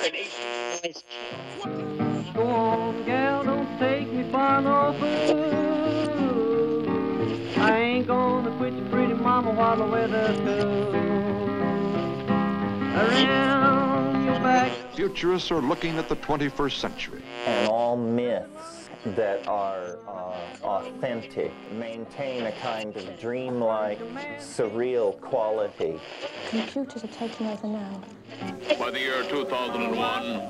Go on, gal, don't take me for no fool. I ain't gonna quit your pretty mama while the weather's cool. Around your back. Futurists are looking at the 21st century. And all myths that are authentic maintain a kind of dreamlike, surreal quality. Computers are taking over now. By the year 2001,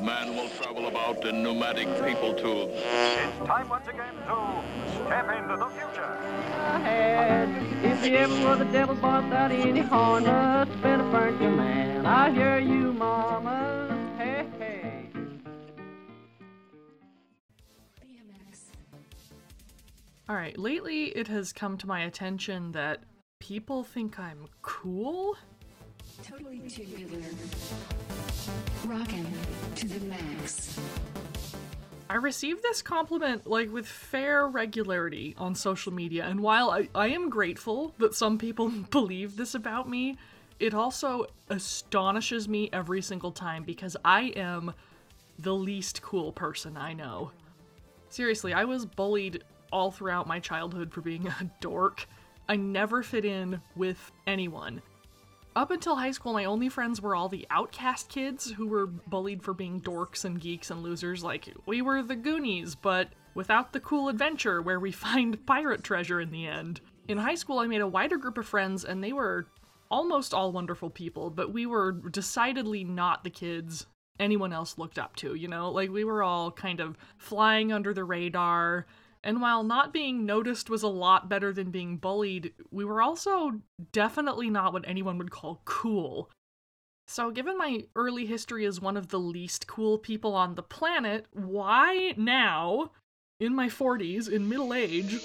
man will travel about in pneumatic people tubes. It's time once again to step into the future. If you ever were the devil's boss out of any corner, better burn your man. I hear you, mama. Hey, hey. All right, lately it has come to my attention that people think I'm cool. Totally tubular. Rockin' to the max. I receive this compliment, like, with fair regularity on social media, and while I am grateful that some people believe this about me, it also astonishes me every single time because I am the least cool person I know. Seriously, I was bullied all throughout my childhood for being a dork. I never fit in with anyone. Up until high school, my only friends were all the outcast kids who were bullied for being dorks and geeks and losers. Like, we were the Goonies, but without the cool adventure where we find pirate treasure in the end. In high school, I made a wider group of friends, and they were almost all wonderful people, but we were decidedly not the kids anyone else looked up to, you know? Like, we were all kind of flying under the radar, and while not being noticed was a lot better than being bullied, we were also definitely not what anyone would call cool. So given my early history as one of the least cool people on the planet, why now, in my 40s, in middle age,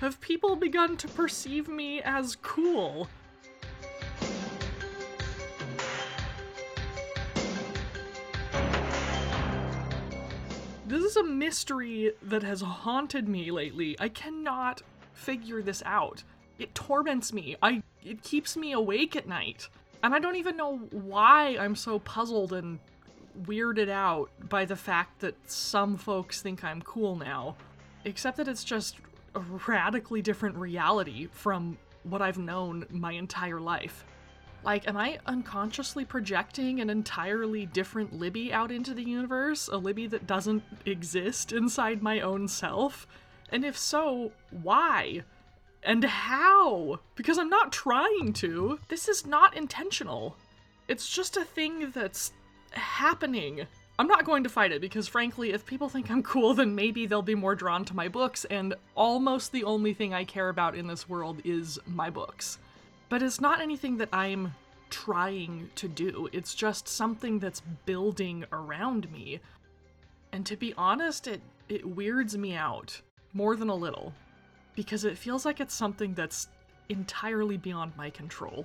have people begun to perceive me as cool? This is a mystery that has haunted me lately. I cannot figure this out. It torments me. It keeps me awake at night. And I don't even know why I'm so puzzled and weirded out by the fact that some folks think I'm cool now. Except that it's just a radically different reality from what I've known my entire life. Like, am I unconsciously projecting an entirely different Libby out into the universe? A Libby that doesn't exist inside my own self? And if so, why? And how? Because I'm not trying to. This is not intentional. It's just a thing that's happening. I'm not going to fight it because, frankly, if people think I'm cool, then maybe they'll be more drawn to my books, and almost the only thing I care about in this world is my books. But it's not anything that I'm trying to do. It's just something that's building around me. And to be honest, it weirds me out more than a little, because it feels like it's something that's entirely beyond my control.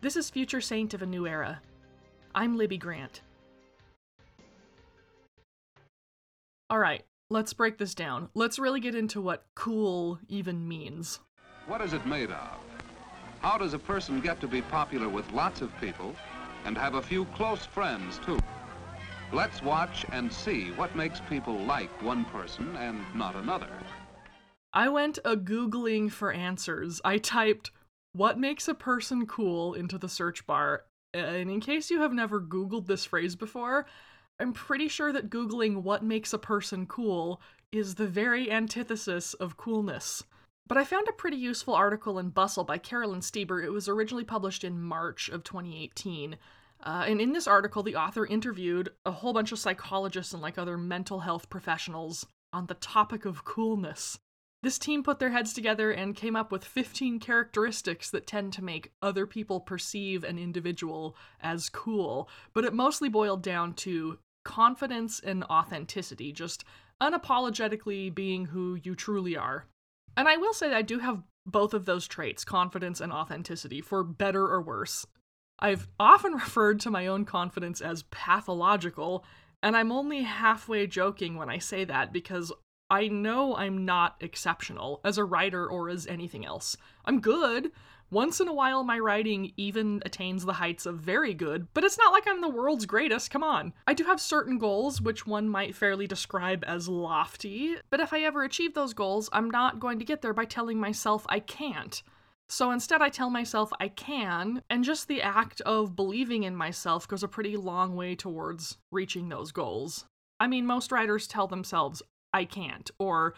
This is Future Saint of a New Era. I'm Libby Grant. All right, let's break this down. Let's really get into what cool even means. What is it made of? How does a person get to be popular with lots of people and have a few close friends, too? Let's watch and see what makes people like one person and not another. I went a-googling for answers. I typed, what makes a person cool into the search bar, and in case you have never Googled this phrase before, I'm pretty sure that Googling what makes a person cool is the very antithesis of coolness. But I found a pretty useful article in Bustle by Carolyn Stieber. It was originally published in March of 2018. And in this article, the author interviewed a whole bunch of psychologists and other mental health professionals on the topic of coolness. This team put their heads together and came up with 15 characteristics that tend to make other people perceive an individual as cool. But it mostly boiled down to confidence and authenticity, just unapologetically being who you truly are. And I will say that I do have both of those traits, confidence and authenticity, for better or worse. I've often referred to my own confidence as pathological, and I'm only halfway joking when I say that because I know I'm not exceptional as a writer or as anything else. I'm good. Once in a while, my writing even attains the heights of very good, but it's not like I'm the world's greatest, come on. I do have certain goals, which one might fairly describe as lofty, but if I ever achieve those goals, I'm not going to get there by telling myself I can't. So instead, I tell myself I can, and just the act of believing in myself goes a pretty long way towards reaching those goals. I mean, most writers tell themselves, I can't, or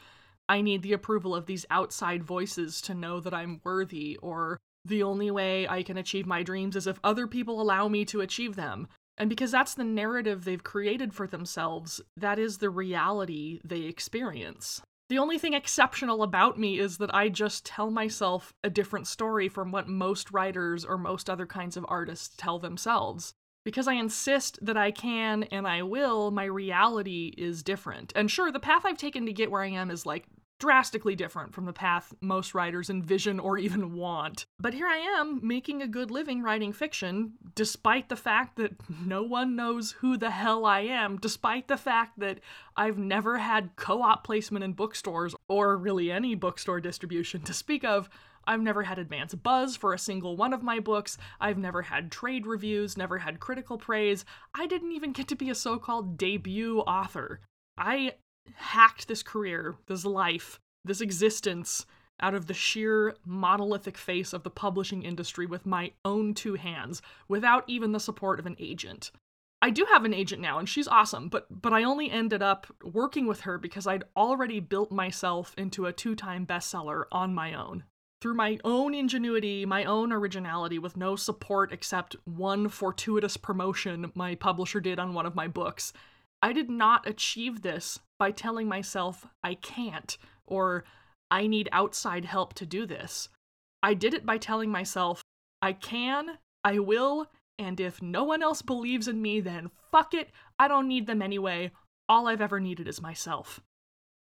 I need the approval of these outside voices to know that I'm worthy, or the only way I can achieve my dreams is if other people allow me to achieve them. And because that's the narrative they've created for themselves, that is the reality they experience. The only thing exceptional about me is that I just tell myself a different story from what most writers or most other kinds of artists tell themselves. Because I insist that I can and I will, my reality is different. And sure, the path I've taken to get where I am is like drastically different from the path most writers envision or even want. But here I am making a good living writing fiction, despite the fact that no one knows who the hell I am, despite the fact that I've never had co-op placement in bookstores or really any bookstore distribution to speak of. I've never had advance buzz for a single one of my books, I've never had trade reviews, never had critical praise, I didn't even get to be a so-called debut author. I hacked this career, this life, this existence out of the sheer monolithic face of the publishing industry with my own two hands, without even the support of an agent. I do have an agent now, and she's awesome, but I only ended up working with her because I'd already built myself into a two-time bestseller on my own. Through my own ingenuity, my own originality, with no support except one fortuitous promotion my publisher did on one of my books, I did not achieve this by telling myself I can't or I need outside help to do this. I did it by telling myself I can, I will, and if no one else believes in me, then fuck it, I don't need them anyway. All I've ever needed is myself.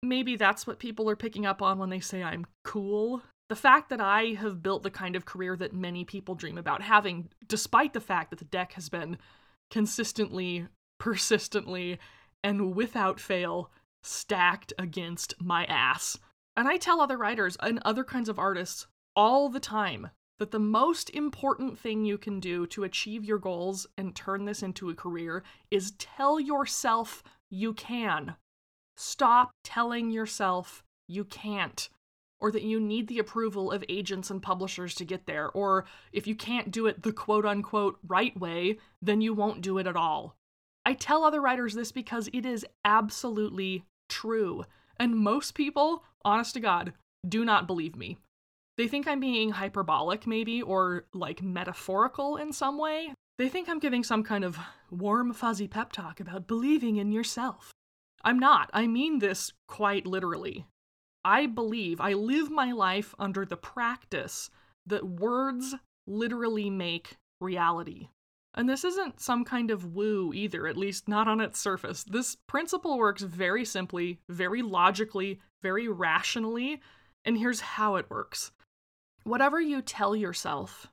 Maybe that's what people are picking up on when they say I'm cool. The fact that I have built the kind of career that many people dream about having, despite the fact that the deck has been consistently, persistently, and without fail stacked against my ass. And I tell other writers and other kinds of artists all the time that the most important thing you can do to achieve your goals and turn this into a career is tell yourself you can. Stop telling yourself you can't, or that you need the approval of agents and publishers to get there, or if you can't do it the quote-unquote right way, then you won't do it at all. I tell other writers this because it is absolutely true, and most people, honest to God, do not believe me. They think I'm being hyperbolic, maybe, or like metaphorical in some way. They think I'm giving some kind of warm, fuzzy pep talk about believing in yourself. I'm not. I mean this quite literally. I believe, I live my life under the practice that words literally make reality. And this isn't some kind of woo either, at least not on its surface. This principle works very simply, very logically, very rationally, and here's how it works. Whatever you tell yourself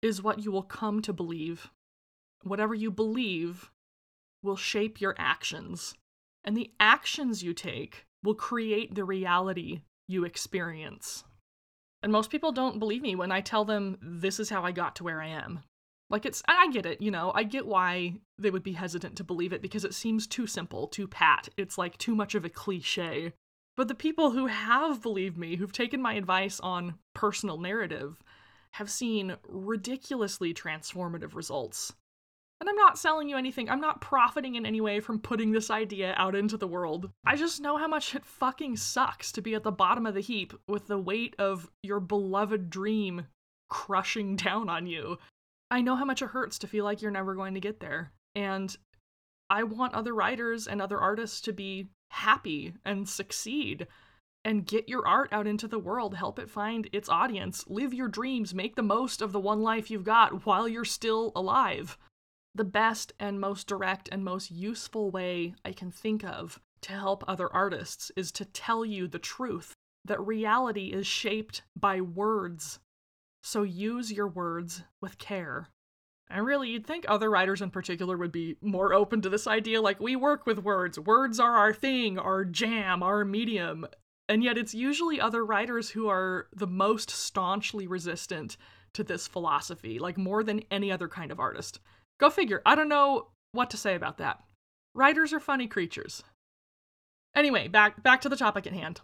is what you will come to believe. Whatever you believe will shape your actions. And the actions you take will create the reality you experience. And most people don't believe me when I tell them this is how I got to where I am. Like I get it, you know, I get why they would be hesitant to believe it because it seems too simple, too pat. It's like too much of a cliche. But the people who have believed me, who've taken my advice on personal narrative, have seen ridiculously transformative results. And I'm not selling you anything. I'm not profiting in any way from putting this idea out into the world. I just know how much it fucking sucks to be at the bottom of the heap with the weight of your beloved dream crushing down on you. I know how much it hurts to feel like you're never going to get there. And I want other writers and other artists to be happy and succeed and get your art out into the world, help it find its audience, live your dreams, make the most of the one life you've got while you're still alive. The best and most direct and most useful way I can think of to help other artists is to tell you the truth that reality is shaped by words. So use your words with care. And really, you'd think other writers in particular would be more open to this idea, like, we work with words. Words are our thing, our jam, our medium. And yet it's usually other writers who are the most staunchly resistant to this philosophy, like more than any other kind of artist. Go figure. I don't know what to say about that. Writers are funny creatures. Anyway, back to the topic at hand.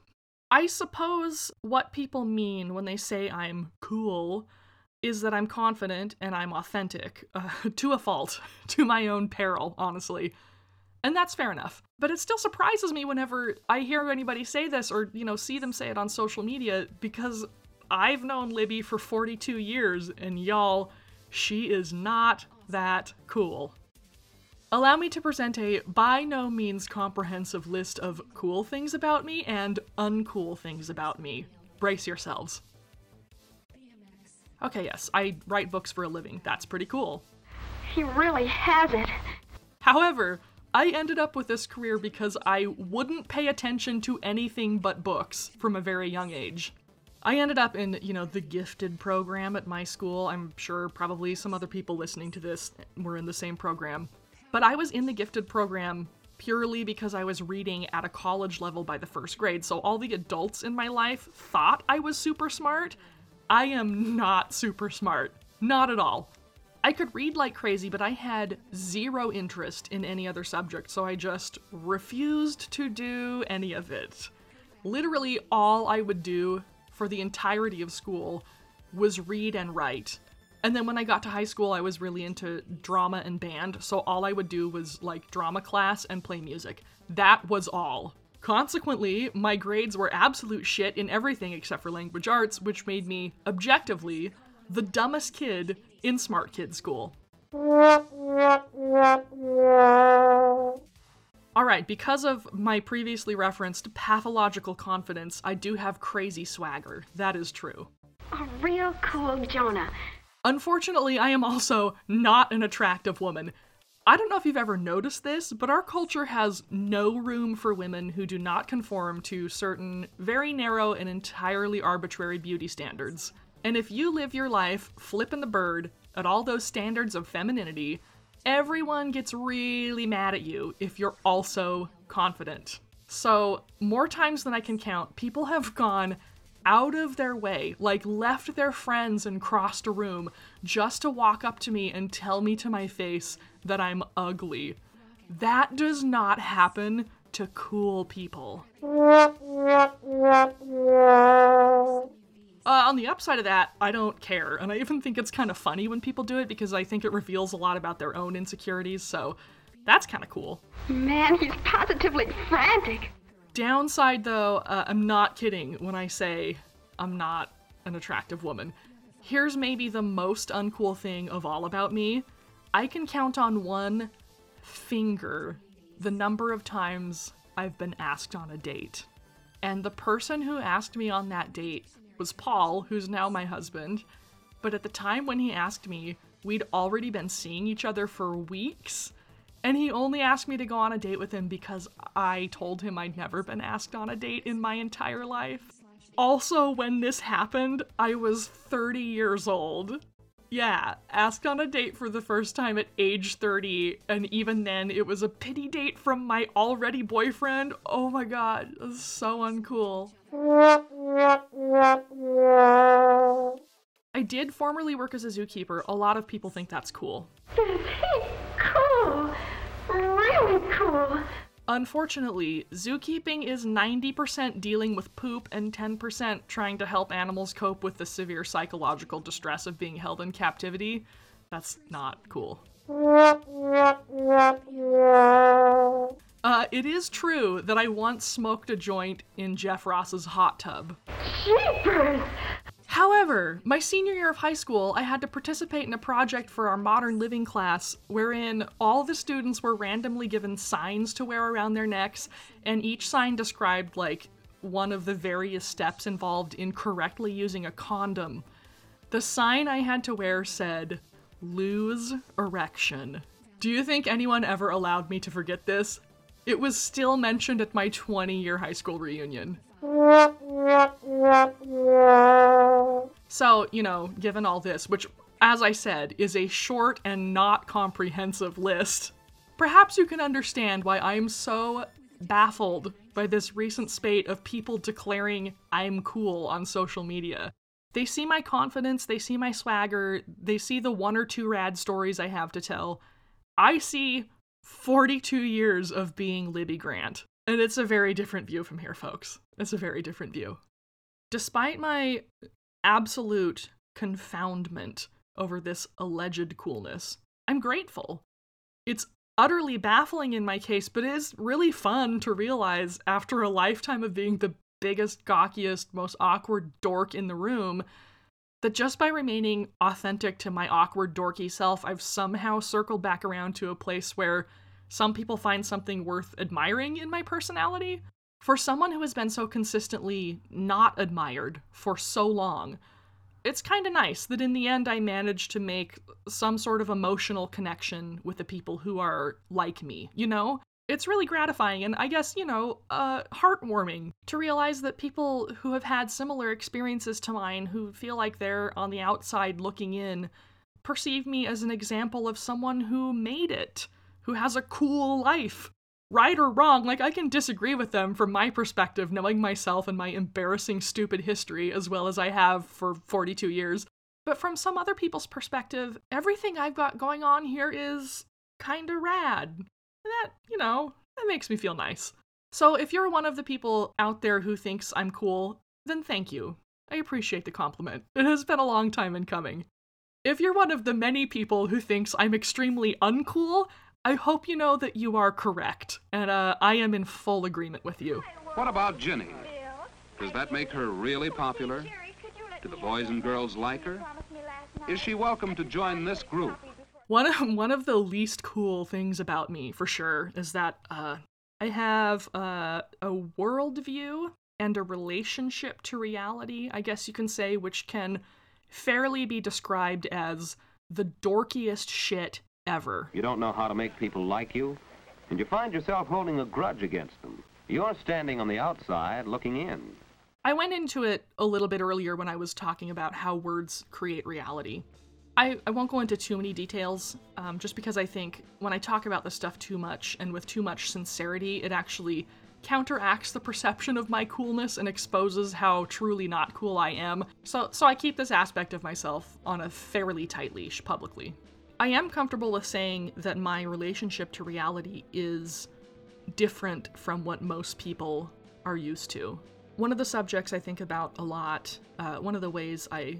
I suppose what people mean when they say I'm cool is that I'm confident and I'm authentic, to a fault, to my own peril, honestly. And that's fair enough. But it still surprises me whenever I hear anybody say this or, you know, see them say it on social media, because I've known Libby for 42 years, and y'all, she is not that cool. Allow me to present a by no means comprehensive list of cool things about me and uncool things about me. Brace yourselves. Okay, yes, I write books for a living. That's pretty cool. He really has it. However, I ended up with this career because I wouldn't pay attention to anything but books from a very young age. I ended up in, you know, the gifted program at my school. I'm sure probably some other people listening to this were in the same program. But I was in the gifted program purely because I was reading at a college level by the first grade. So all the adults in my life thought I was super smart. I am not super smart. Not at all. I could read like crazy, but I had zero interest in any other subject, so I just refused to do any of it. Literally all I would do for the entirety of school was read and write. And then when I got to high school, I was really into drama and band, so all I would do was like drama class and play music. That was all. Consequently, my grades were absolute shit in everything except for language arts, which made me, objectively, the dumbest kid in smart kid school. Alright, because of my previously referenced pathological confidence, I do have crazy swagger. That is true. A real cool Jonah. Unfortunately, I am also not an attractive woman. I don't know if you've ever noticed this, but our culture has no room for women who do not conform to certain very narrow and entirely arbitrary beauty standards. And if you live your life flipping the bird at all those standards of femininity, everyone gets really mad at you if you're also confident. So, more times than I can count, people have gone out of their way, like left their friends and crossed a room just to walk up to me and tell me to my face that I'm ugly. That does not happen to cool people. On the upside of that, I don't care, and I even think it's kind of funny when people do it because I think it reveals a lot about their own insecurities, so that's kind of cool. Man, he's positively frantic. Downside, though, I'm not kidding when I say I'm not an attractive woman. Here's maybe the most uncool thing of all about me. I can count on one finger the number of times I've been asked on a date. And the person who asked me on that date was Paul, who's now my husband. But at the time when he asked me, we'd already been seeing each other for weeks. And he only asked me to go on a date with him because I told him I'd never been asked on a date in my entire life. Also, when this happened, I was 30 years old. Yeah, asked on a date for the first time at age 30, and even then it was a pity date from my already boyfriend. Oh my god, that's so uncool. I did formerly work as a zookeeper. A lot of people think that's cool. Cool. Really cool. Unfortunately, zookeeping is 90% dealing with poop and 10% trying to help animals cope with the severe psychological distress of being held in captivity. That's not cool. It is true that I once smoked a joint in Jeff Ross's hot tub. Jeepers! However, my senior year of high school, I had to participate in a project for our modern living class wherein all the students were randomly given signs to wear around their necks, and each sign described, like, one of the various steps involved in correctly using a condom. The sign I had to wear said, "Lose erection." Do you think anyone ever allowed me to forget this? It was still mentioned at my 20-year high school reunion. So, you know, given all this, which as I said, is a short and not comprehensive list. Perhaps you can understand why I'm so baffled by this recent spate of people declaring I'm cool on social media. They see my confidence, they see my swagger, they see the one or two rad stories I have to tell. I see 42 years of being Libby Grant. And it's a very different view from here, folks. It's a very different view. Despite my absolute confoundment over this alleged coolness, I'm grateful. It's utterly baffling in my case, but it is really fun to realize after a lifetime of being the biggest, gawkiest, most awkward dork in the room, that just by remaining authentic to my awkward, dorky self, I've somehow circled back around to a place where some people find something worth admiring in my personality. For someone who has been so consistently not admired for so long, it's kind of nice that in the end I managed to make some sort of emotional connection with the people who are like me, you know? It's really gratifying and I guess, you know, heartwarming to realize that people who have had similar experiences to mine, who feel like they're on the outside looking in, perceive me as an example of someone who made it, who has a cool life. Right or wrong, like I can disagree with them from my perspective, knowing myself and my embarrassing, stupid history as well as I have for 42 years. But from some other people's perspective, everything I've got going on here is kinda rad. And that, you know, that makes me feel nice. So if you're one of the people out there who thinks I'm cool, then thank you. I appreciate the compliment. It has been a long time in coming. If you're one of the many people who thinks I'm extremely uncool, I hope you know that you are correct, and I am in full agreement with you. What about Jenny? Does that make her really popular? Do the boys and girls like her? Is she welcome to join this group? One of the least cool things about me, for sure, is that I have a worldview and a relationship to reality, I guess you can say, which can fairly be described as the dorkiest shit ever. You don't know how to make people like you, and you find yourself holding a grudge against them. You're standing on the outside looking in. I went into it a little bit earlier when I was talking about how words create reality. I won't go into too many details, just because I think when I talk about this stuff too much and with too much sincerity, it actually counteracts the perception of my coolness and exposes how truly not cool I am. So I keep this aspect of myself on a fairly tight leash publicly. I am comfortable with saying that my relationship to reality is different from what most people are used to. One of the subjects I think about a lot, one of the ways I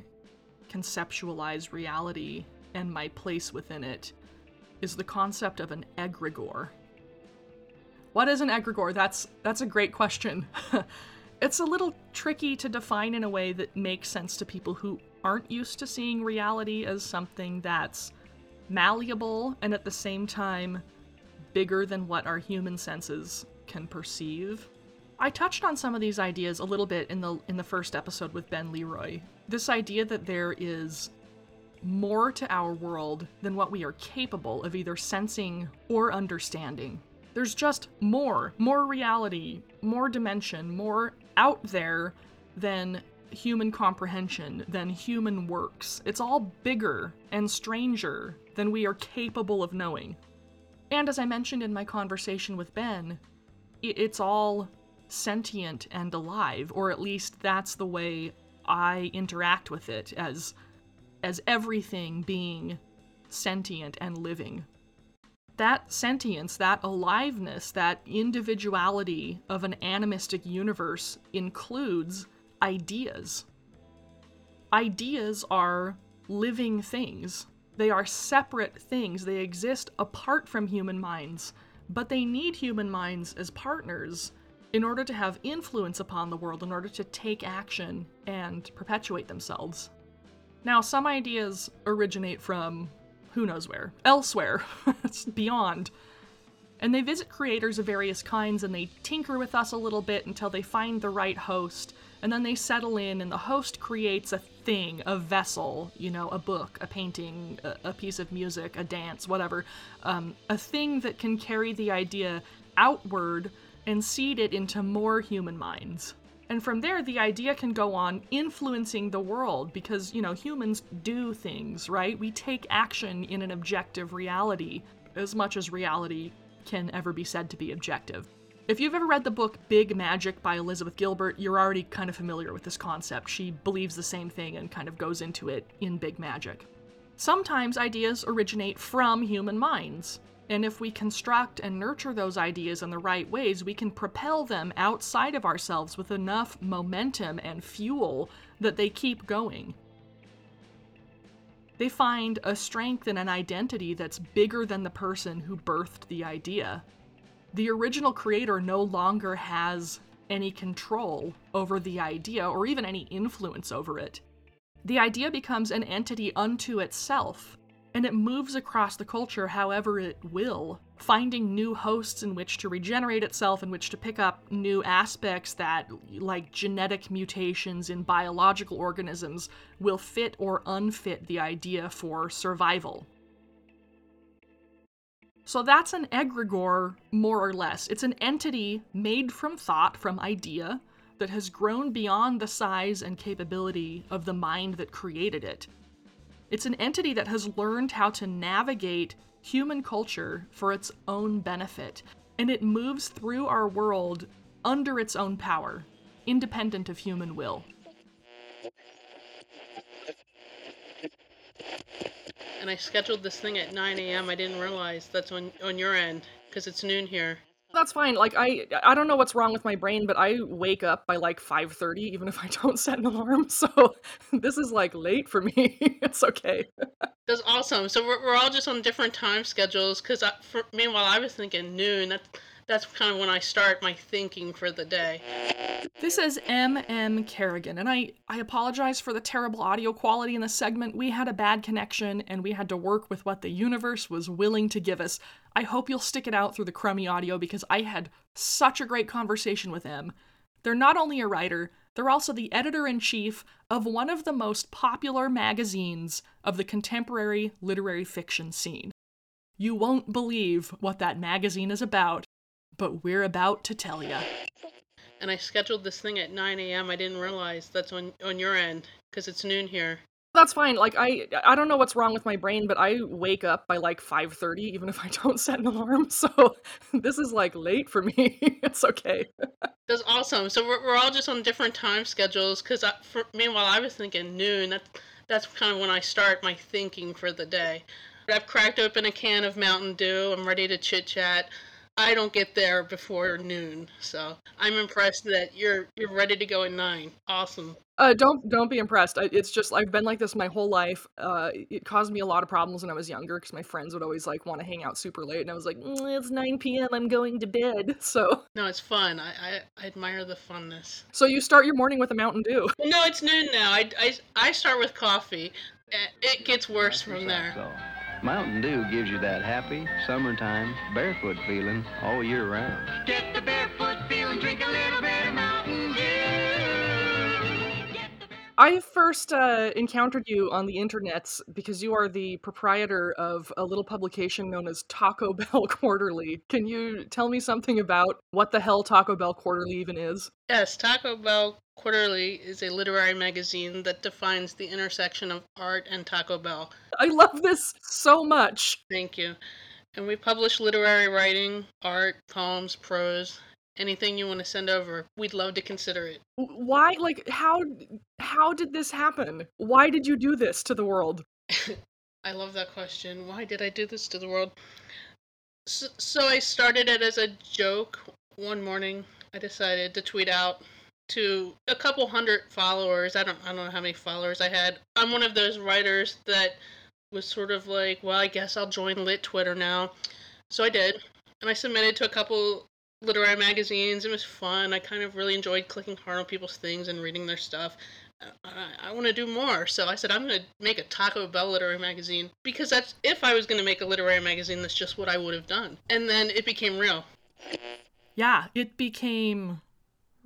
conceptualize reality and my place within it, is the concept of an egregore. What is an egregore? That's a great question. It's a little tricky to define in a way that makes sense to people who aren't used to seeing reality as something that's malleable and at the same time bigger than what our human senses can perceive. I touched on some of these ideas a little bit in the first episode with Ben Leroy. This idea that there is more to our world than what we are capable of either sensing or understanding. There's just more reality, more dimension, more out there than human comprehension, than human works. It's all bigger and stranger than we are capable of knowing. And as I mentioned in my conversation with Ben, it's all sentient and alive, or at least that's the way I interact with it, as everything being sentient and living. That sentience, that aliveness, that individuality of an animistic universe includes ideas. Ideas are living things. They are separate things. They exist apart from human minds, but they need human minds as partners in order to have influence upon the world, in order to take action and perpetuate themselves. Now, some ideas originate from who knows where, elsewhere, it's beyond. And they visit creators of various kinds and they tinker with us a little bit until they find the right host. And then they settle in and the host creates a thing, a vessel, you know, a book, a painting, a piece of music, a dance, whatever. A thing that can carry the idea outward and seed it into more human minds. And from there, the idea can go on influencing the world because, you know, humans do things, right? We take action in an objective reality as much as reality can ever be said to be objective. If you've ever read the book Big Magic by Elizabeth Gilbert, you're already kind of familiar with this concept. She believes the same thing and kind of goes into it in Big Magic. Sometimes ideas originate from human minds, and if we construct and nurture those ideas in the right ways, we can propel them outside of ourselves with enough momentum and fuel that they keep going. They find a strength and an identity that's bigger than the person who birthed the idea. The original creator no longer has any control over the idea or even any influence over it. The idea becomes an entity unto itself, and it moves across the culture however it will, finding new hosts in which to regenerate itself, in which to pick up new aspects that, like genetic mutations in biological organisms, will fit or unfit the idea for survival. So that's an egregore, more or less. It's an entity made from thought, from idea, that has grown beyond the size and capability of the mind that created it. It's an entity that has learned how to navigate human culture for its own benefit, and it moves through our world under its own power, independent of human will. And I scheduled this thing at 9 a.m. I didn't realize that's on your end, because it's noon here. That's fine. Like, I don't know what's wrong with my brain, but I wake up by like 5:30, even if I don't set an alarm. So this is like late for me. It's okay. That's awesome. So we're all just on different time schedules, because meanwhile I was thinking noon. That's kind of when I start my thinking for the day. This is M. M. Carrigan, and I apologize for the terrible audio quality in this segment. We had a bad connection, and we had to work with what the universe was willing to give us. I hope you'll stick it out through the crummy audio, because I had such a great conversation with M. They're not only a writer, they're also the editor-in-chief of one of the most popular magazines of the contemporary literary fiction scene. You won't believe what that magazine is about, but we're about to tell you. And I scheduled this thing at 9 a.m. I didn't realize that's on your end, because it's noon here. That's fine. Like, I don't know what's wrong with my brain, but I wake up by like 5:30, even if I don't set an alarm. So this is like late for me. It's okay. That's awesome. So we're all just on different time schedules, because meanwhile I was thinking noon. That's kind of when I start my thinking for the day. I've cracked open a can of Mountain Dew. I'm ready to chit-chat. I don't get there before noon, so I'm impressed that you're ready to go at 9. Awesome. Don't be impressed. It's just, I've been like this my whole life. It caused me a lot of problems when I was younger, because my friends would always like want to hang out super late, and I was like, it's 9 p.m., I'm going to bed, so. No, it's fun. I admire the funness. So you start your morning with a Mountain Dew. Well, no, it's noon now. I start with coffee. It gets worse from there. So. Mountain Dew gives you that happy, summertime, barefoot feeling all year round. Get the barefoot feeling, drink a little bit of Mountain Dew. I first encountered you on the internets because you are the proprietor of a little publication known as Taco Bell Quarterly. Can you tell me something about what the hell Taco Bell Quarterly even is? Yes, Taco Bell Quarterly is a literary magazine that defines the intersection of art and Taco Bell. I love this so much. Thank you. And we publish literary writing, art, poems, prose, anything you want to send over. We'd love to consider it. Why? Like, how did this happen? Why did you do this to the world? I love that question. Why did I do this to the world? So I started it as a joke. One morning, I decided to tweet out to a couple hundred followers. I don't know how many followers I had. I'm one of those writers that was sort of like, well, I guess I'll join Lit Twitter now. So I did, and I submitted to a couple literary magazines. It was fun. I kind of really enjoyed clicking hard on people's things and reading their stuff. I want to do more, so I said I'm going to make a Taco Bell literary magazine, because that's, if I was going to make a literary magazine, that's just what I would have done. And then it became real. Yeah, it became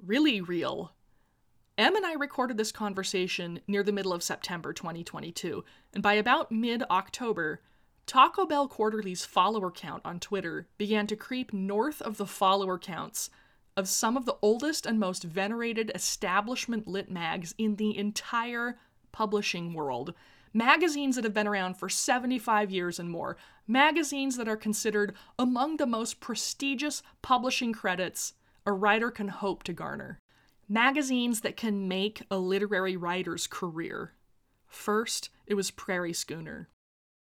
really real. Em and I recorded this conversation near the middle of September 2022, and by about mid-October, Taco Bell Quarterly's follower count on Twitter began to creep north of the follower counts of some of the oldest and most venerated establishment lit mags in the entire publishing world. Magazines that have been around for 75 years and more. Magazines that are considered among the most prestigious publishing credits a writer can hope to garner. Magazines that can make a literary writer's career. First, it was Prairie Schooner.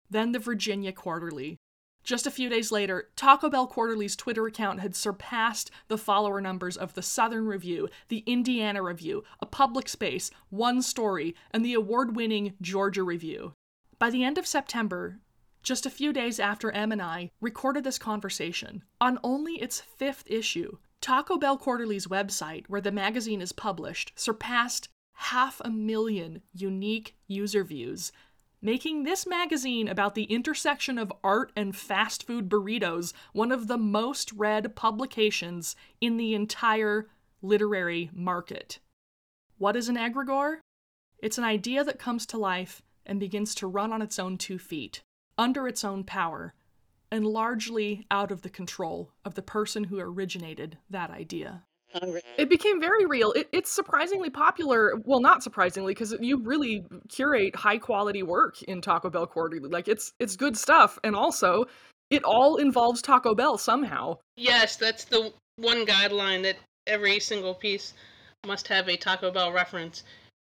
Then the Virginia Quarterly. Just a few days later, Taco Bell Quarterly's Twitter account had surpassed the follower numbers of the Southern Review, the Indiana Review, A Public Space, One Story, and the award-winning Georgia Review. By the end of September, just a few days after M and I recorded this conversation, on only its 5th issue, Taco Bell Quarterly's website, where the magazine is published, surpassed 500,000 unique user views, making this magazine about the intersection of art and fast food burritos one of the most read publications in the entire literary market. What is an egregore? It's an idea that comes to life and begins to run on its own two feet, under its own power, and largely out of the control of the person who originated that idea. It became very real. It's surprisingly popular. Well, not surprisingly, because you really curate high-quality work in Taco Bell Quarterly. Like, it's good stuff, and also, it all involves Taco Bell somehow. Yes, that's the one guideline, that every single piece must have a Taco Bell reference.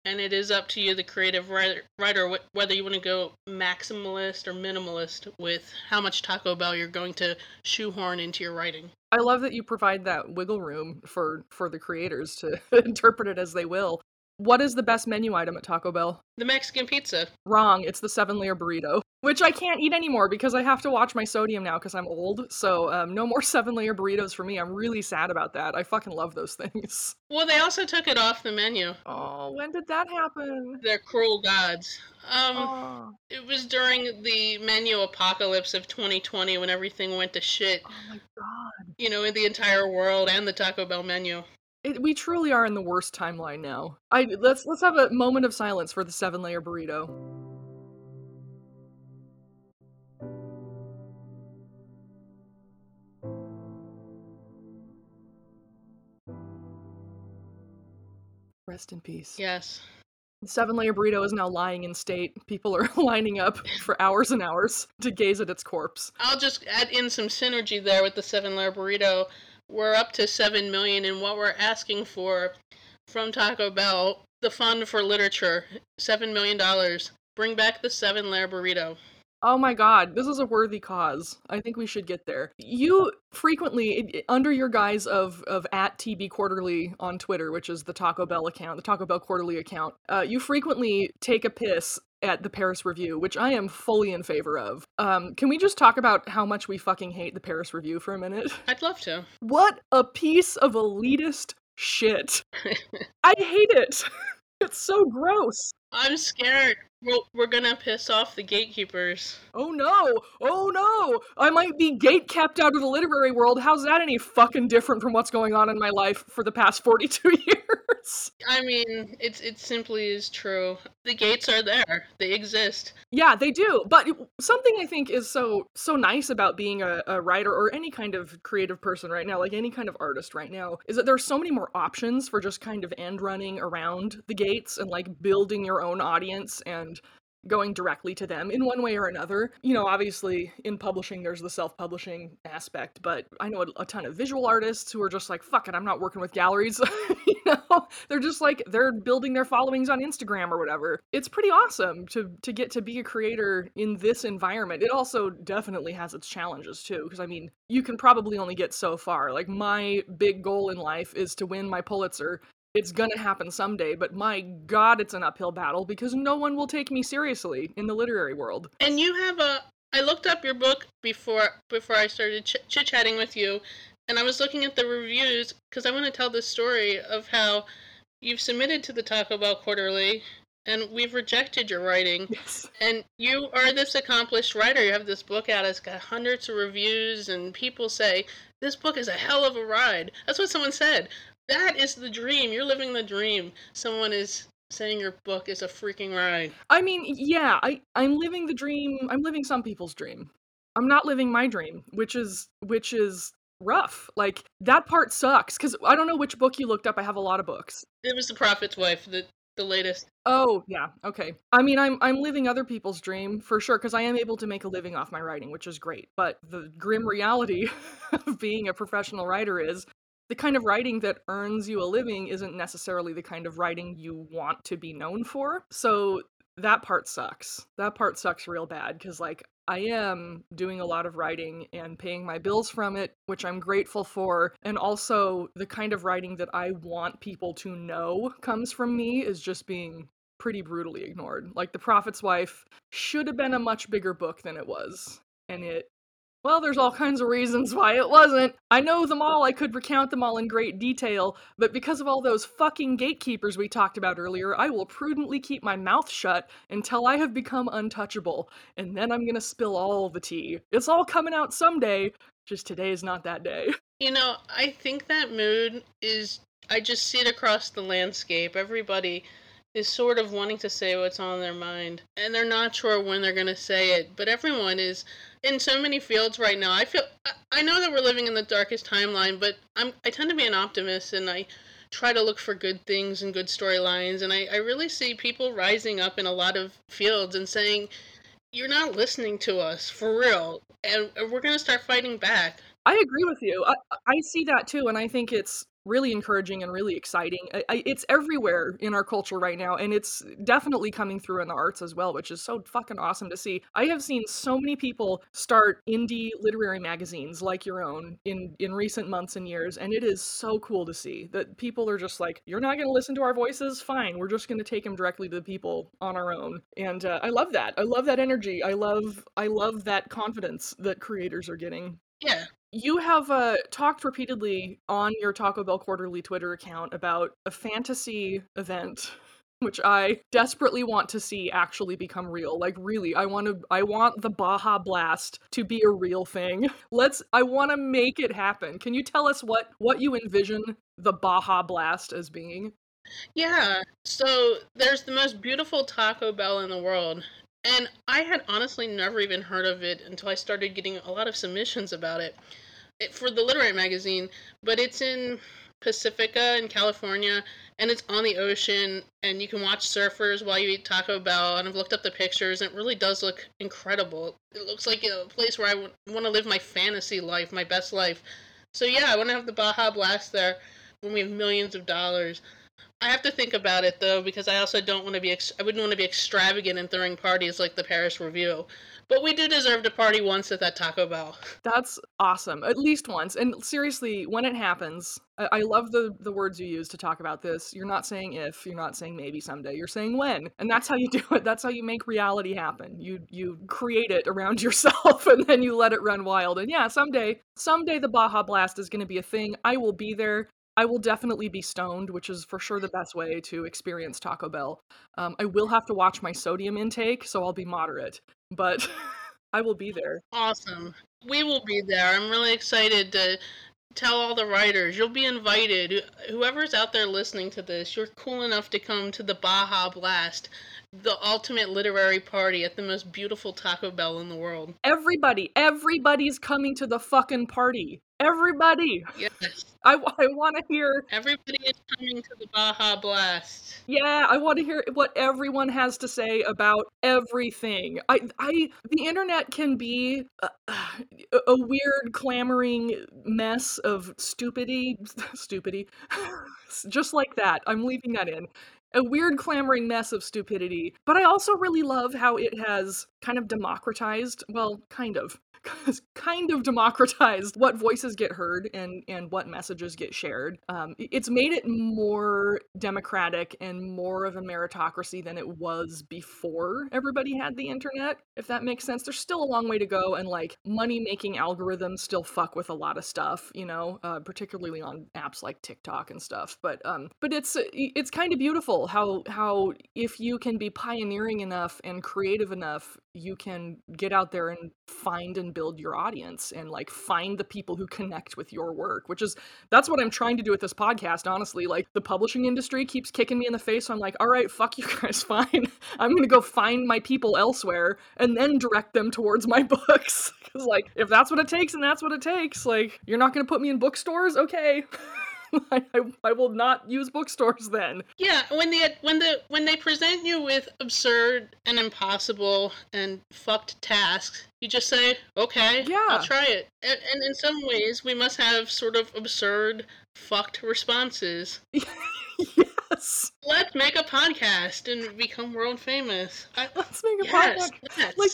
And it is up to you, the creative writer, whether you want to go maximalist or minimalist with how much Taco Bell you're going to shoehorn into your writing. I love that you provide that wiggle room for the creators to interpret it as they will. What is the best menu item at Taco Bell? The Mexican pizza. Wrong. It's the 7-layer burrito, which I can't eat anymore because I have to watch my sodium now because I'm old. So no more 7-layer burritos for me. I'm really sad about that. I fucking love those things. Well, they also took it off the menu. Oh, when did that happen? They're cruel gods. It was during the menu apocalypse of 2020 when everything went to shit. Oh my god. You know, in the entire world and the Taco Bell menu. We truly are in the worst timeline now. Let's have a moment of silence for the 7-layer burrito. Rest in peace. Yes. The 7-layer burrito is now lying in state. People are lining up for hours and hours to gaze at its corpse. I'll just add in some synergy there with the 7-layer burrito. We're up to 7 million, and what we're asking for from Taco Bell, the fund for literature, $7 million. Bring back the 7-layer burrito. Oh my god, this is a worthy cause. I think we should get there. You frequently, under your guise of at TB Quarterly on Twitter, which is the Taco Bell account, the Taco Bell Quarterly account, you frequently take a piss at the Paris Review, which I am fully in favor of. Can we just talk about how much we fucking hate the Paris Review for a minute? I'd love to. What a piece of elitist shit. I hate it. It's so gross. I'm scared. We're gonna piss off the gatekeepers. Oh no! Oh no! I might be gatekept out of the literary world. How's that any fucking different from what's going on in my life for the past 42 years? I mean, it simply is true. The gates are there. They exist. Yeah, they do. But something I think is so nice about being a writer or any kind of creative person right now, like any kind of artist right now, is that there are so many more options for just kind of end running around the gates and like building your own audience and going directly to them in one way or another. You know, obviously in publishing there's the self-publishing aspect, but I know a ton of visual artists who are just like, fuck it, I'm not working with galleries. You know, they're just like, they're building their followings on Instagram or whatever. It's pretty awesome to get to be a creator in this environment. It also definitely has its challenges too, because I mean, you can probably only get so far. Like, my big goal in life is to win my Pulitzer. It's gonna happen someday, but my god, it's an uphill battle because no one will take me seriously in the literary world. And you have I looked up your book before I started chit-chatting with you, and I was looking at the reviews because I want to tell the story of how you've submitted to the Taco Bell Quarterly, and we've rejected your writing. Yes. And you are this accomplished writer. You have this book out. It's got hundreds of reviews, and people say, this book is a hell of a ride. That's what someone said. That is the dream. You're living the dream. Someone is saying your book is a freaking ride. I mean, yeah, I'm living the dream. I'm living some people's dream. I'm not living my dream, which is rough. Like, that part sucks, because I don't know which book you looked up. I have a lot of books. It was The Prophet's Wife, the latest. Oh, yeah. Okay. I mean, I'm living other people's dream, for sure, because I am able to make a living off my writing, which is great. But the grim reality of being a professional writer is the kind of writing that earns you a living isn't necessarily the kind of writing you want to be known for. So that part sucks. That part sucks real bad, because, like, I am doing a lot of writing and paying my bills from it, which I'm grateful for. And also, the kind of writing that I want people to know comes from me is just being pretty brutally ignored. Like, The Prophet's Wife should have been a much bigger book than it was. And it, well, there's all kinds of reasons why it wasn't. I know them all. I could recount them all in great detail. But because of all those fucking gatekeepers we talked about earlier, I will prudently keep my mouth shut until I have become untouchable. And then I'm going to spill all the tea. It's all coming out someday. Just today is not that day. You know, I think that mood is, I just see it across the landscape. Everybody is sort of wanting to say what's on their mind, and they're not sure when they're going to say it, but everyone is in so many fields right now. I know that we're living in the darkest timeline, but I tend to be an optimist, and I try to look for good things and good storylines, and I really see people rising up in a lot of fields and saying, you're not listening to us, for real, and we're going to start fighting back. I agree with you. I see that too, and I think it's really encouraging and really exciting. It's everywhere in our culture right now, and it's definitely coming through in the arts as well, which is so fucking awesome to see. I have seen so many people start indie literary magazines like your own in recent months and years, and it is so cool to see that people are just like, you're not going to listen to our voices? Fine. We're just going to take them directly to the people on our own. And I love that. I love that energy. I love that confidence that creators are getting. Yeah. You have talked repeatedly on your Taco Bell Quarterly Twitter account about a fantasy event, which I desperately want to see actually become real. Like, really, I want the Baja Blast to be a real thing. I want to make it happen. Can you tell us what you envision the Baja Blast as being? Yeah. So there's the most beautiful Taco Bell in the world. And I had honestly never even heard of it until I started getting a lot of submissions about it for the literary magazine. But it's in Pacifica in California, and it's on the ocean, and you can watch surfers while you eat Taco Bell. And I've looked up the pictures, and it really does look incredible. It looks like a place where I want to live my fantasy life, my best life. So yeah, I want to have the Baja Blast there when we have millions of dollars. I have to think about it, though, because I also don't want to be I wouldn't want to be extravagant in throwing parties like the Paris Review. But we do deserve to party once at that Taco Bell. That's awesome. At least once. And seriously, when it happens, I love the words you use to talk about this. You're not saying if, you're not saying maybe someday, you're saying when. And that's how you do it. That's how you make reality happen. You create it around yourself, and then you let it run wild. And yeah, someday the Baja Blast is going to be a thing. I will be there. I will definitely be stoned, which is for sure the best way to experience Taco Bell. I will have to watch my sodium intake, so I'll be moderate, but I will be there. Awesome. We will be there. I'm really excited to tell all the writers. You'll be invited. Whoever's out there listening to this, you're cool enough to come to the Baja Blast, the ultimate literary party at the most beautiful Taco Bell in the world. Everybody's coming to the fucking party. Everybody! Yes. I want to hear... Everybody is coming to the Baja Blast. Yeah, I want to hear what everyone has to say about everything. The internet can be a weird, clamoring mess of stupidity. Just like that. I'm leaving that in. A weird clamoring mess of stupidity. But I also really love how it has kind of democratized, well, kind of democratized what voices get heard and what messages get shared. It's made it more democratic and more of a meritocracy than it was before everybody had the internet, if that makes sense. There's still a long way to go, and like money-making algorithms still fuck with a lot of stuff, you know, particularly on apps like TikTok and stuff. But it's kind of beautiful how if you can be pioneering enough and creative enough, you can get out there and find and build your audience and like find the people who connect with your work, which is, that's what I'm trying to do with this podcast. Honestly, like the publishing industry keeps kicking me in the face. So I'm like, all right, fuck you guys, fine. I'm going to go find my people elsewhere and then direct them towards my books. Cause like, if that's what it takes and that's what it takes, like, you're not going to put me in bookstores. Okay. I will not use bookstores then. Yeah, when they present you with absurd and impossible and fucked tasks, you just say, okay, yeah, I'll try it. And in some ways, we must have sort of absurd, fucked responses. Yes. Let's make a podcast and become world famous. Let's make a podcast. Like,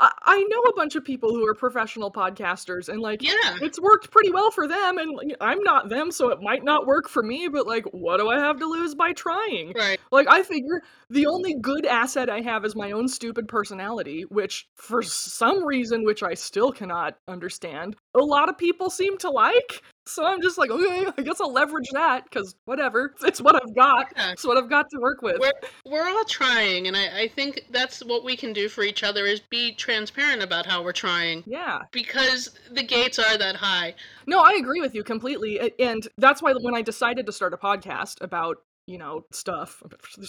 I know a bunch of people who are professional podcasters, and like, yeah, it's worked pretty well for them, and I'm not them, so it might not work for me, but like, what do I have to lose by trying? Right. Like, I figure the only good asset I have is my own stupid personality, which for some reason, which I still cannot understand, a lot of people seem to like. So I'm just like, okay, I guess I'll leverage that, because whatever, it's what I've got. Yeah. It's what I've got to work with. We're all trying, and I think that's what we can do for each other, is be transparent about how we're trying. Yeah. Because the gates are that high. No, I agree with you completely, and that's why when I decided to start a podcast about, you know, stuff,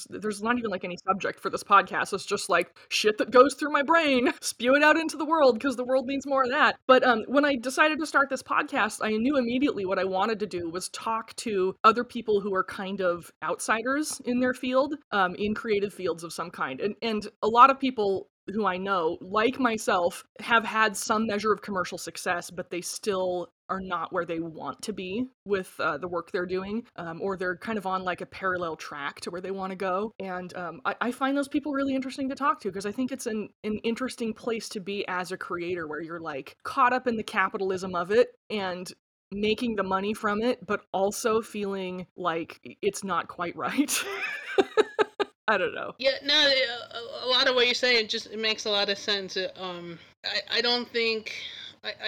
there's not even like any subject for this podcast, it's just like shit that goes through my brain, spew it out into the world, because the world needs more of that. But when I decided to start this podcast, I knew immediately what I wanted to do was talk to other people who are kind of outsiders in their field, in creative fields of some kind, and a lot of people who I know, like myself, have had some measure of commercial success, but they still are not where they want to be with the work they're doing, or they're kind of on like a parallel track to where they want to go. And I find those people really interesting to talk to, because I think it's an interesting place to be as a creator, where you're like caught up in the capitalism of it and making the money from it, but also feeling like it's not quite right. I don't know. Yeah, no, a lot of what you're saying it makes a lot of sense. I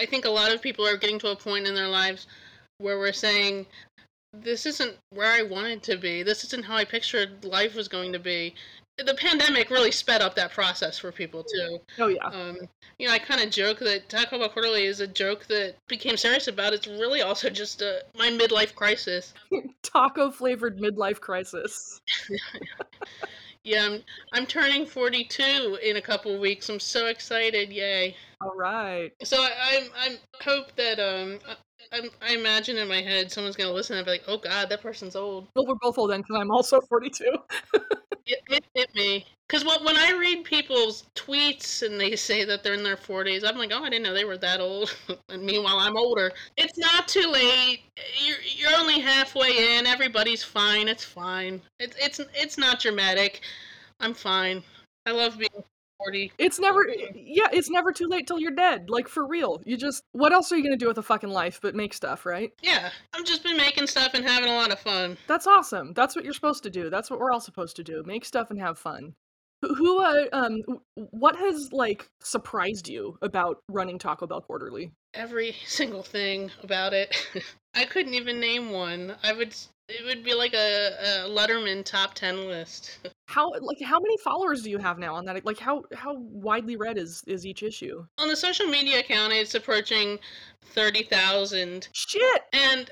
think a lot of people are getting to a point in their lives where we're saying, this isn't where I wanted to be. This isn't how I pictured life was going to be. The pandemic really sped up that process for people, too. Oh, yeah. You know, I kind of joke that Taco Bell Quarterly is a joke that became serious about. It's really also just my midlife crisis. Taco-flavored midlife crisis. Yeah, I'm turning 42 in a couple weeks. I'm so excited! Yay! All right. So I hope that I imagine in my head someone's gonna listen and be like, "Oh God, that person's old." Well, we're both old then, because I'm also 42. It hit me, because when I read people's tweets and they say that they're in their 40s, I'm like, oh, I didn't know they were that old. And meanwhile, I'm older. It's not too late. You're only halfway in. Everybody's fine. It's fine. It's not dramatic. I'm fine. I love being 40. It's never too late till you're dead. Like, for real. You just, what else are you gonna do with a fucking life but make stuff, right? Yeah. I've just been making stuff and having a lot of fun. That's awesome. That's what you're supposed to do. That's what we're all supposed to do. Make stuff and have fun. Who, what has, like, surprised you about running Taco Bell Quarterly? Every single thing about it. I couldn't even name one. It would be like a Letterman top 10 list. How many followers do you have now on that? Like, how widely read is each issue? On the social media account, it's approaching 30,000. Shit! And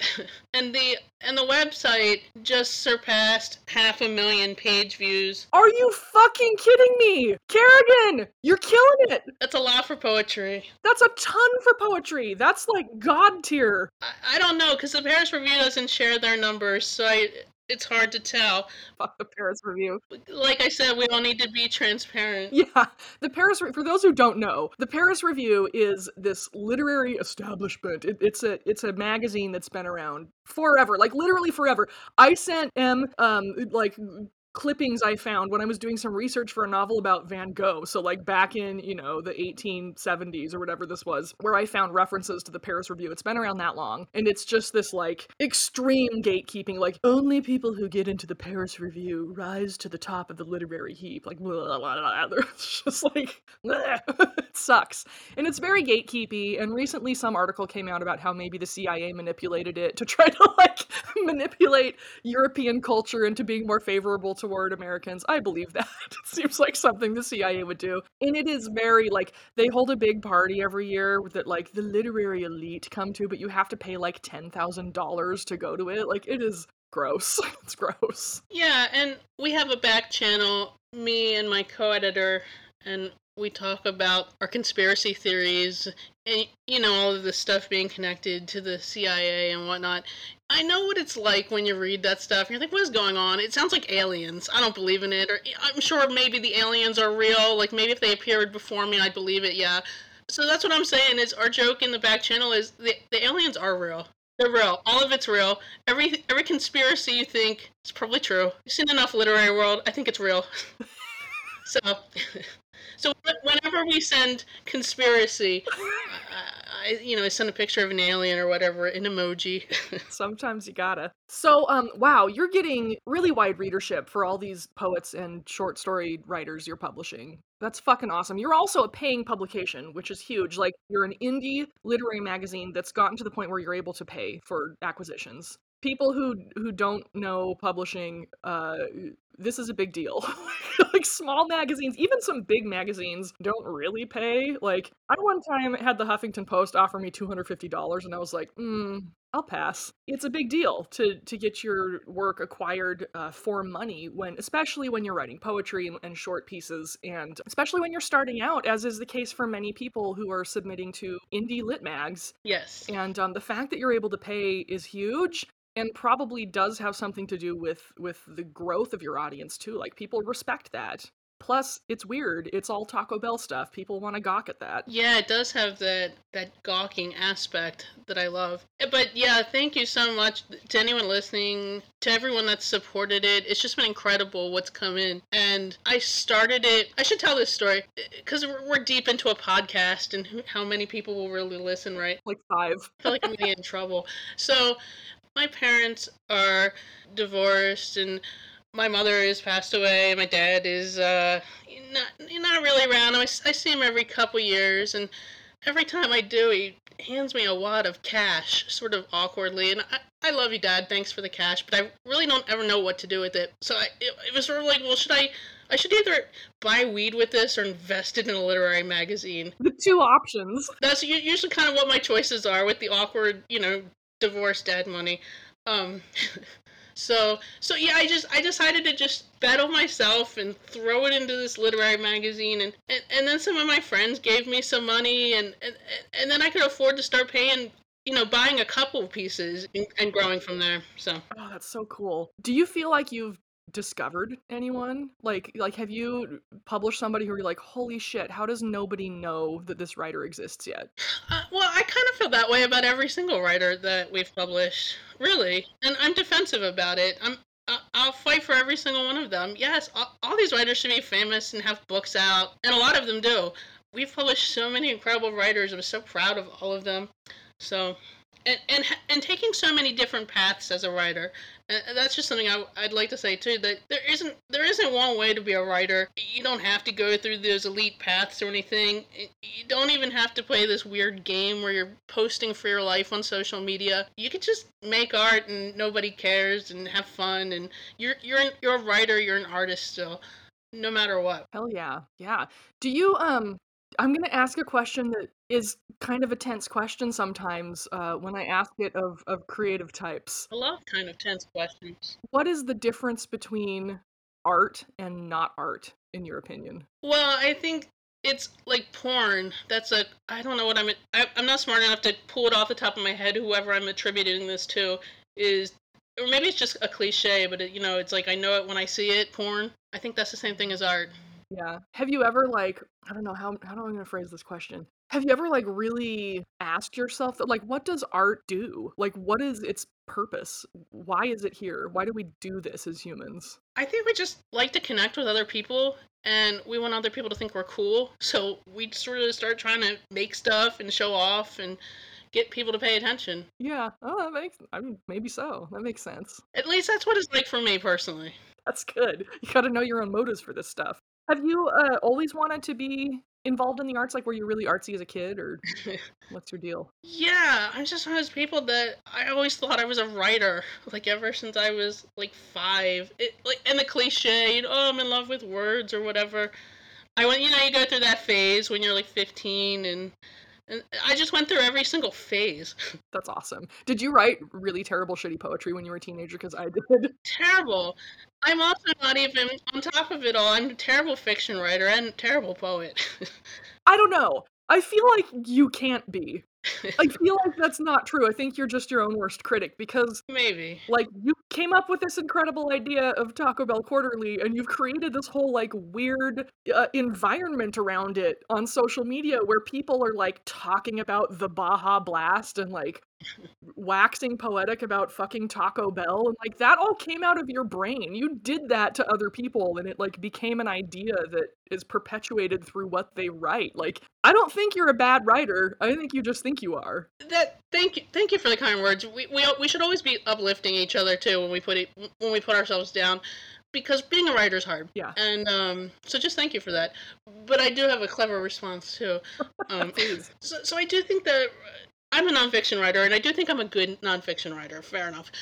the website just surpassed 500,000 page views. Are you fucking kidding me? Carrigan, you're killing it! That's a lot for poetry. That's a ton for poetry. That's like God tier. I don't know, because the Paris Review doesn't share their numbers, so it's hard to tell. Fuck the Paris Review. Like I said, we all need to be transparent. Yeah. For those who don't know, the Paris Review is this literary establishment. It's a magazine that's been around forever, like literally forever. I sent M, like, clippings I found when I was doing some research for a novel about Van Gogh. So like back in, you know, the 1870s or whatever this was, where I found references to the Paris Review. It's been around that long. And it's just this like extreme gatekeeping, like only people who get into the Paris Review rise to the top of the literary heap. Like, blah, blah, blah. It's just like, it sucks. And it's very gatekeepy. And recently some article came out about how maybe the CIA manipulated it to try to like manipulate European culture into being more favorable toward Americans. I believe that. It seems like something the CIA would do. And it is very, like, they hold a big party every year that, like, the literary elite come to, but you have to pay, like, $10,000 to go to it. Like, it is gross. It's gross. Yeah, and we have a back channel, me and my co-editor, and we talk about our conspiracy theories and, you know, all of this stuff being connected to the CIA and whatnot. I know what it's like when you read that stuff. You're like, what is going on? It sounds like aliens. I don't believe in it. Or I'm sure maybe the aliens are real. Like, maybe if they appeared before me, I'd believe it, yeah. So that's what I'm saying is our joke in the back channel is the aliens are real. They're real. All of it's real. Every conspiracy you think is probably true. You've seen enough literary world. I think it's real. So whenever we send conspiracy, I send a picture of an alien or whatever, an emoji. Sometimes you gotta. So, wow, you're getting really wide readership for all these poets and short story writers you're publishing. That's fucking awesome. You're also a paying publication, which is huge. Like, you're an indie literary magazine that's gotten to the point where you're able to pay for acquisitions. People who don't know publishing, this is a big deal. Like, small magazines, even some big magazines don't really pay. Like, I one time had the Huffington Post offer me $250, and I was like, I'll pass. It's a big deal to get your work acquired for money, especially when you're writing poetry and short pieces, and especially when you're starting out, as is the case for many people who are submitting to indie lit mags. Yes. And the fact that you're able to pay is huge. And probably does have something to do with the growth of your audience, too. Like, people respect that. Plus, it's weird. It's all Taco Bell stuff. People want to gawk at that. Yeah, it does have that gawking aspect that I love. But, yeah, thank you so much to anyone listening, to everyone that's supported it. It's just been incredible what's come in. And I started it. I should tell this story, because we're deep into a podcast and how many people will really listen, right? Like 5. I feel like I'm going to get in trouble. So... my parents are divorced, and my mother has passed away. My dad is not really around. I see him every couple years, and every time I do, he hands me a wad of cash, sort of awkwardly. And I love you, Dad. Thanks for the cash, but I really don't ever know what to do with it. So it was sort of like, well, I should either buy weed with this or invest it in a literary magazine. The two options. That's usually kind of what my choices are with the awkward, divorce dad money. So yeah, I decided to just bet on myself and throw it into this literary magazine, and then some of my friends gave me some money, and then I could afford to start paying, buying a couple of pieces and growing from there. So. Oh, that's so cool. Do you feel like you've discovered anyone? Like have you published somebody who you're like, holy shit, how does nobody know that this writer exists yet? Well, I kind of feel that way about every single writer that we've published, really. And I'm defensive about it. I'll fight for every single one of them. Yes, all these writers should be famous and have books out, and a lot of them do. We've published so many incredible writers. I'm so proud of all of them. So... And taking so many different paths as a writer, and that's just something I'd like to say too, that there isn't one way to be a writer. You don't have to go through those elite paths or anything. You don't even have to play this weird game where you're posting for your life on social media. You can just make art and nobody cares and have fun, and you're a writer, you're an artist still, no matter what. Hell yeah. Yeah. Do you I'm going to ask a question that is kind of a tense question sometimes when I ask it of creative types. I love kind of tense questions. What is the difference between art and not art, in your opinion? Well, I think it's like porn. That's a, I don't know what I'm, I'm not smart enough to pull it off the top of my head. Whoever I'm attributing this to is, or maybe it's just a cliche, but it's like, I know it when I see it, porn. I think that's the same thing as art. Yeah. Have you ever, like, I don't know how am I gonna phrase this question? Have you ever, like, really asked yourself that, like, what does art do? Like, what is its purpose? Why is it here? Why do we do this as humans? I think we just like to connect with other people, and we want other people to think we're cool. So we sort of start trying to make stuff and show off and get people to pay attention. Yeah. Oh, that makes, I mean, maybe so. That makes sense. At least that's what it's like for me personally. That's good. You gotta know your own motives for this stuff. Have you always wanted to be involved in the arts? Like, were you really artsy as a kid, or what's your deal? Yeah, I'm just one of those people that I always thought I was a writer, like, ever since I was, like, 5. And the cliche, you know, oh, I'm in love with words or whatever. I went, you know, you go through that phase when you're, like, 15, and I just went through every single phase. That's awesome. Did you write really terrible, shitty poetry when you were a teenager? Because I did. Terrible. I'm also not even, on top of it all, I'm a terrible fiction writer and a terrible poet. I don't know. I feel like you can't be. I feel like that's not true. I think you're just your own worst critic, because maybe, like, you came up with this incredible idea of Taco Bell Quarterly, and you've created this whole, like, weird environment around it on social media where people are, like, talking about the Baja Blast and, like, waxing poetic about fucking Taco Bell, and, like, that all came out of your brain. You did that to other people, and it, like, became an idea that is perpetuated through what they write. Like, I don't think you're a bad writer. I think you just think you are. Thank you for the kind words. We should always be uplifting each other too when we put ourselves down, because being a writer is hard. Yeah. And so just thank you for that. But I do have a clever response too. Please. So I do think that I'm a nonfiction writer, and I do think I'm a good nonfiction writer. Fair enough.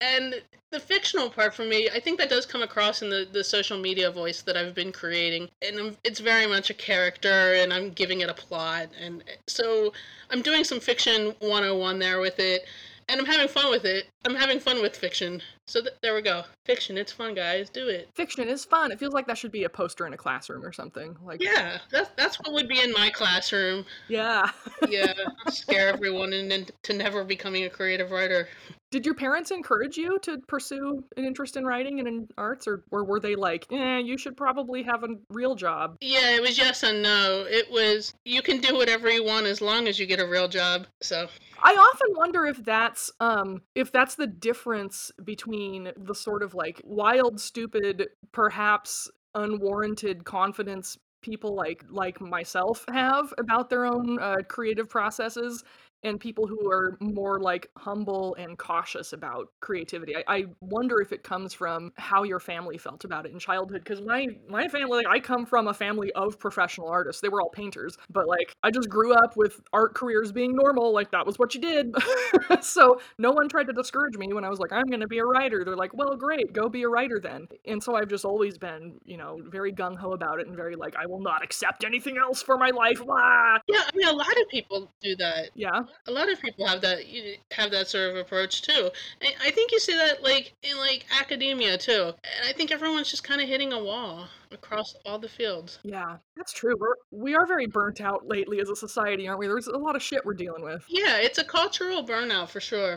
And the fictional part for me, I think that does come across in the social media voice that I've been creating. And it's very much a character, and I'm giving it a plot. And so I'm doing some fiction 101 there with it, and I'm having fun with it. I'm having fun with fiction. So there we go. Fiction, it's fun, guys. Do it. Fiction is fun. It feels like that should be a poster in a classroom or something. Like, yeah, that's what would be in my classroom. Yeah. Yeah, scare everyone into never becoming a creative writer. Did your parents encourage you to pursue an interest in writing and in arts, or were they like, you should probably have a real job? Yeah, it was yes and no. It was, you can do whatever you want as long as you get a real job, so. I often wonder if that's the difference between the sort of, like, wild, stupid, perhaps unwarranted confidence people like myself have about their own creative processes, and people who are more, like, humble and cautious about creativity. I wonder if it comes from how your family felt about it in childhood, because my family, like, I come from a family of professional artists. They were all painters, but, like, I just grew up with art careers being normal, like, that was what you did. So no one tried to discourage me when I was like, I'm gonna be a writer. They're like, well, great, go be a writer then. And so I've just always been, you know, very gung-ho about it, and very, like, I will not accept anything else for my life. Blah. Yeah, I mean, a lot of people do that. Yeah. A lot of people have that sort of approach too, and I think you see that, like, in, like, academia too. And I think everyone's just kind of hitting a wall across all the fields. Yeah, that's true. We are very burnt out lately as a society, aren't we? There's a lot of shit we're dealing with. Yeah, it's a cultural burnout for sure.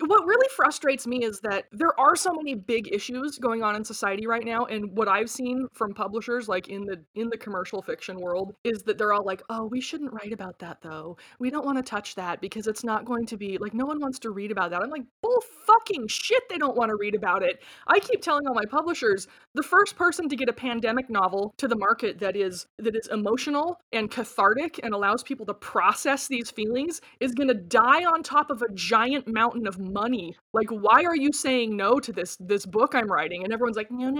What really frustrates me is that there are so many big issues going on in society right now, and what I've seen from publishers, like, in the commercial fiction world, is that they're all like, oh, we shouldn't write about that, though. We don't want to touch that, because it's not going to be, like, no one wants to read about that. I'm like, bull fucking shit, they don't want to read about it. I keep telling all my publishers, the first person to get a pandemic novel to the market that is emotional and cathartic and allows people to process these feelings is going to die on top of a giant mountain of money. Like, why are you saying no to this book I'm writing? And everyone's like, no,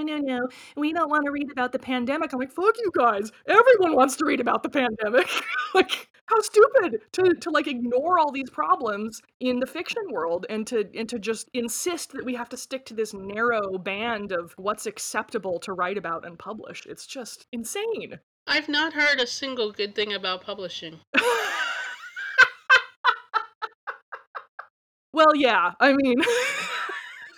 we don't want to read about the pandemic. I'm like, fuck you guys, everyone wants to read about the pandemic. Like, how stupid to like ignore all these problems in the fiction world, and to just insist that we have to stick to this narrow band of what's acceptable to write about and publish. It's just insane. I've not heard a single good thing about publishing. Well, yeah, I mean...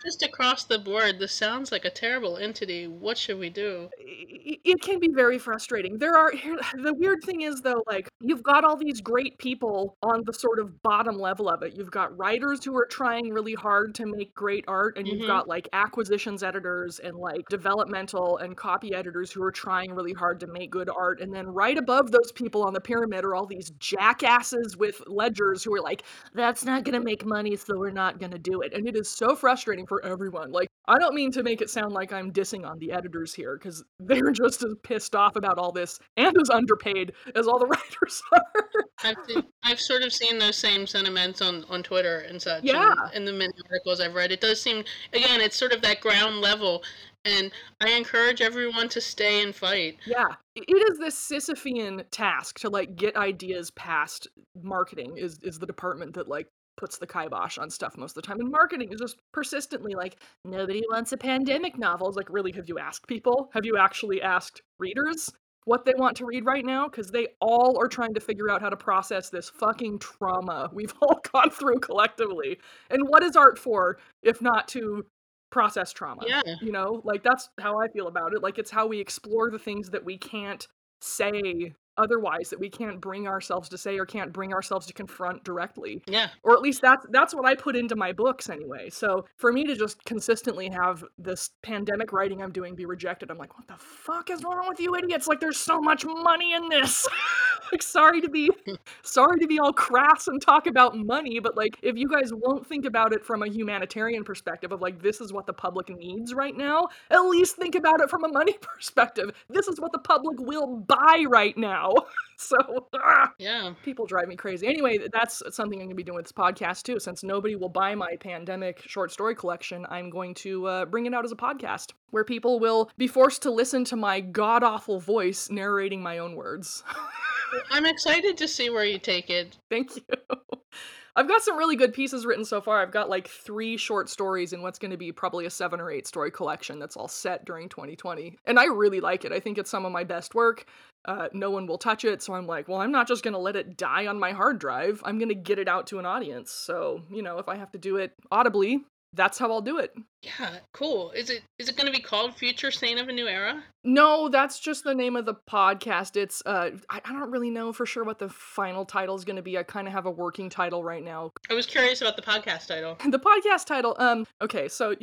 Just across the board, this sounds like a terrible entity. What should we do? It can be very frustrating. The weird thing is, though, like, you've got all these great people on the sort of bottom level of it. You've got writers who are trying really hard to make great art, and you've got, like, acquisitions editors and, like, developmental and copy editors who are trying really hard to make good art. And then right above those people on the pyramid are all these jackasses with ledgers who are like, that's not going to make money, so we're not going to do it. And it is so frustrating for everyone. Like, I don't mean to make it sound like I'm dissing on the editors here, because they're just as pissed off about all this and as underpaid as all the writers are. I've sort of seen those same sentiments on Twitter and such. Yeah. And in the many articles I've read, it does seem, again, it's sort of that ground level. And I encourage everyone to stay and fight. Yeah. It is this Sisyphean task to, like, get ideas past marketing is the department that, like, puts the kibosh on stuff most of the time. And marketing is just persistently like, nobody wants a pandemic novel. It's like, really, have you asked people? Have you actually asked readers what they want to read right now? Because they all are trying to figure out how to process this fucking trauma we've all gone through collectively. And what is art for if not to process trauma? Yeah. You know, like, that's how I feel about it. Like, it's how we explore the things that we can't say otherwise, that we can't bring ourselves to say or can't bring ourselves to confront directly. Yeah. Or at least that's what I put into my books anyway. So for me to just consistently have this pandemic writing I'm doing be rejected, I'm like, what the fuck is wrong with you idiots? Like, there's so much money in this. Like, sorry to be all crass and talk about money, but, like, if you guys won't think about it from a humanitarian perspective of, like, this is what the public needs right now, at least think about it from a money perspective. This is what the public will buy right now. So, yeah, people drive me crazy. Anyway, that's something I'm going to be doing with this podcast, too. Since nobody will buy my pandemic short story collection, I'm going to bring it out as a podcast where people will be forced to listen to my god-awful voice narrating my own words. I'm excited to see where you take it. Thank you. I've got some really good pieces written so far. I've got, like, 3 short stories in what's going to be probably a 7 or 8 story collection that's all set during 2020. And I really like it. I think it's some of my best work. No one will touch it. So I'm like, well, I'm not just going to let it die on my hard drive. I'm going to get it out to an audience. So, you know, if I have to do it audibly, that's how I'll do it. Yeah, cool. Is it going to be called Future Saint of a New Era? No, that's just the name of the podcast. It's I don't really know for sure what the final title is going to be. I kind of have a working title right now. I was curious about the podcast title. The podcast title. Okay, so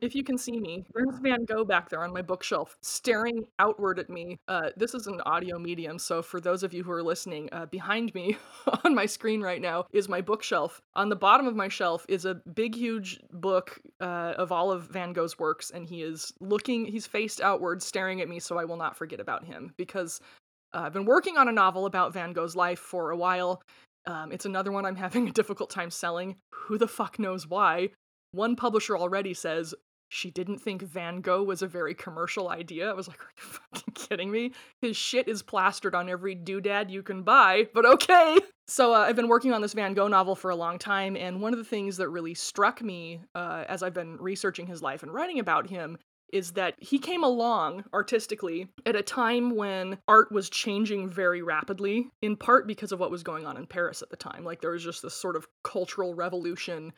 if you can see me, there's Van Gogh back there on my bookshelf, staring outward at me. This is an audio medium, so for those of you who are listening, behind me on my screen right now is my bookshelf. On the bottom of my shelf is a big, huge book of all of Van Gogh's works, and he is looking, he's faced outward, staring at me, so I will not forget about him, because I've been working on a novel about Van Gogh's life for a while. It's another one I'm having a difficult time selling. Who the fuck knows why? One publisher already says she didn't think Van Gogh was a very commercial idea. I was like, are you fucking kidding me? His shit is plastered on every doodad you can buy, but okay. So I've been working on this Van Gogh novel for a long time, and one of the things that really struck me as I've been researching his life and writing about him is that he came along artistically at a time when art was changing very rapidly, in part because of what was going on in Paris at the time. Like, there was just this sort of cultural revolution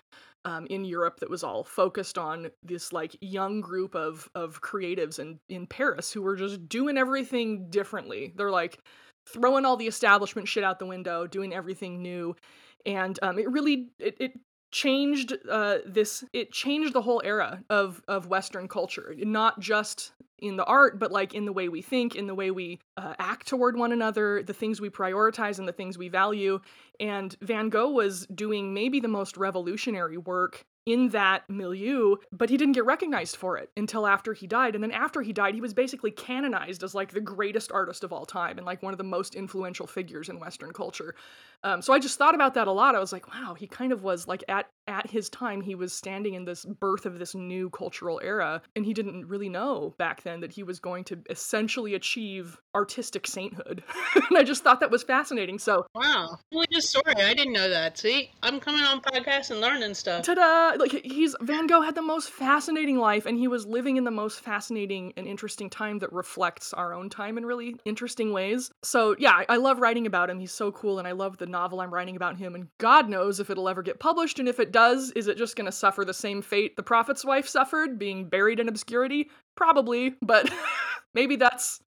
in Europe that was all focused on this, like, young group of creatives in Paris who were just doing everything differently. They're, like, throwing all the establishment shit out the window, doing everything new, and it changed the whole era of Western culture, not just in the art, but, like, in the way we think, in the way we act toward one another, the things we prioritize and the things we value. And Van Gogh was doing maybe the most revolutionary work in that milieu, but he didn't get recognized for it until after he died. And then after he died, he was basically canonized as, like, the greatest artist of all time and, like, one of the most influential figures in Western culture. So I just thought about that a lot. I was like, wow, he kind of was, like, at his time, he was standing in this birth of this new cultural era, and he didn't really know back then that he was going to essentially achieve artistic sainthood. And I just thought that was fascinating. So wow, just sorry, I didn't know that. See, I'm coming on podcasts and learning stuff. Ta-da! Like, Van Gogh had the most fascinating life, and he was living in the most fascinating and interesting time that reflects our own time in really interesting ways. So yeah, I love writing about him. He's so cool, and I love the novel I'm writing about him, and God knows if it'll ever get published, and if it does, is it just going to suffer the same fate The Prophet's Wife suffered, being buried in obscurity? Probably, but maybe that's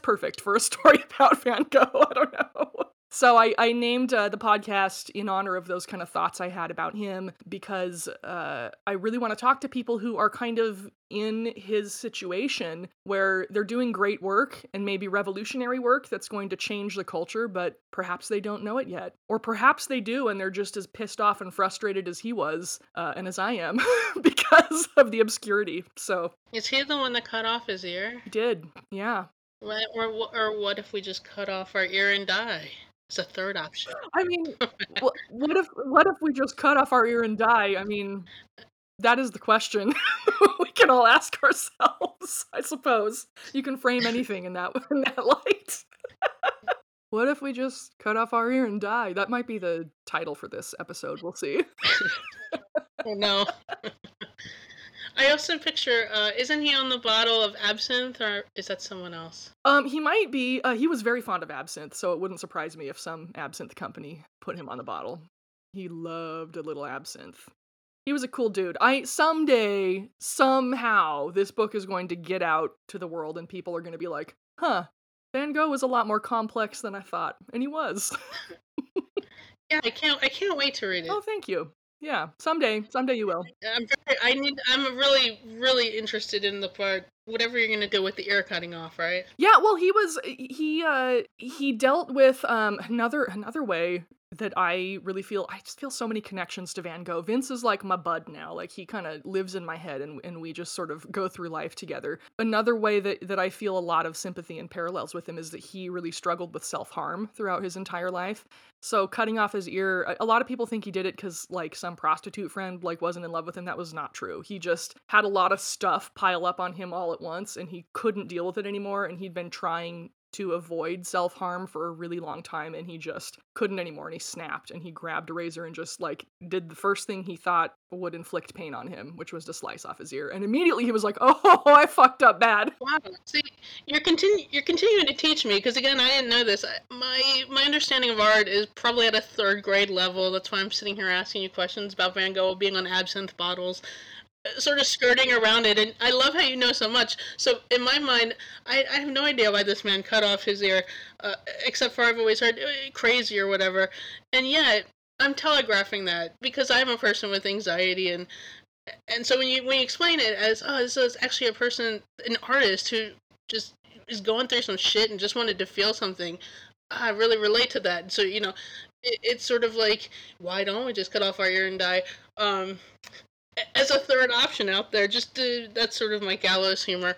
perfect for a story about Van Gogh. I don't know. So I named the podcast in honor of those kind of thoughts I had about him, because I really want to talk to people who are kind of in his situation, where they're doing great work and maybe revolutionary work that's going to change the culture, but perhaps they don't know it yet. Or perhaps they do, and they're just as pissed off and frustrated as he was, and as I am, because of the obscurity. So is he the one that cut off his ear? He did, yeah. Or what if we just cut off our ear and die? It's a third option. I mean, what if we just cut off our ear and die? I mean, That is the question we can all ask ourselves, I suppose. You can frame anything in that light. What if we just cut off our ear and die? That might be the title for this episode. We'll see. Oh, no. I also picture, isn't he on the bottle of absinthe, or is that someone else? He might be. He was very fond of absinthe, so it wouldn't surprise me if some absinthe company put him on the bottle. He loved a little absinthe. He was a cool dude. Someday, somehow, this book is going to get out to the world and people are going to be like, huh, Van Gogh was a lot more complex than I thought. And he was. Yeah, I can't wait to read it. Oh, thank you. Yeah, someday you will. I'm really, really interested in the part, whatever you're gonna do with the ear cutting off, right? Yeah, well, he dealt with another way that I just feel so many connections to Van Gogh. Vince is like my bud now, like he kind of lives in my head, and we just sort of go through life together. Another way that I feel a lot of sympathy and parallels with him is that he really struggled with self-harm throughout his entire life. So cutting off his ear, a lot of people think he did it because like some prostitute friend like wasn't in love with him. That was not true. He just had a lot of stuff pile up on him all at once and he couldn't deal with it anymore. And he'd been trying to avoid self-harm for a really long time and he just couldn't anymore. And he snapped and he grabbed a razor and just like did the first thing he thought would inflict pain on him, which was to slice off his ear. And immediately he was like, oh, I fucked up bad. Wow. See, you're continuing to teach me, because again, I didn't know this. My understanding of art is probably at a third grade level. That's why I'm sitting here asking you questions about Van Gogh being on absinthe bottles, sort of skirting around it. And I love how you know so much. So in my mind, I have no idea why this man cut off his ear, except for I've always heard crazy or whatever. And yet, I'm telegraphing that because I'm a person with anxiety, and so when you explain it as, oh, this is actually a person, an artist who just is going through some shit and just wanted to feel something, I really relate to that. So, you know, it's sort of like, why don't we just cut off our ear and die? As a third option out there, that's sort of my gallows humor.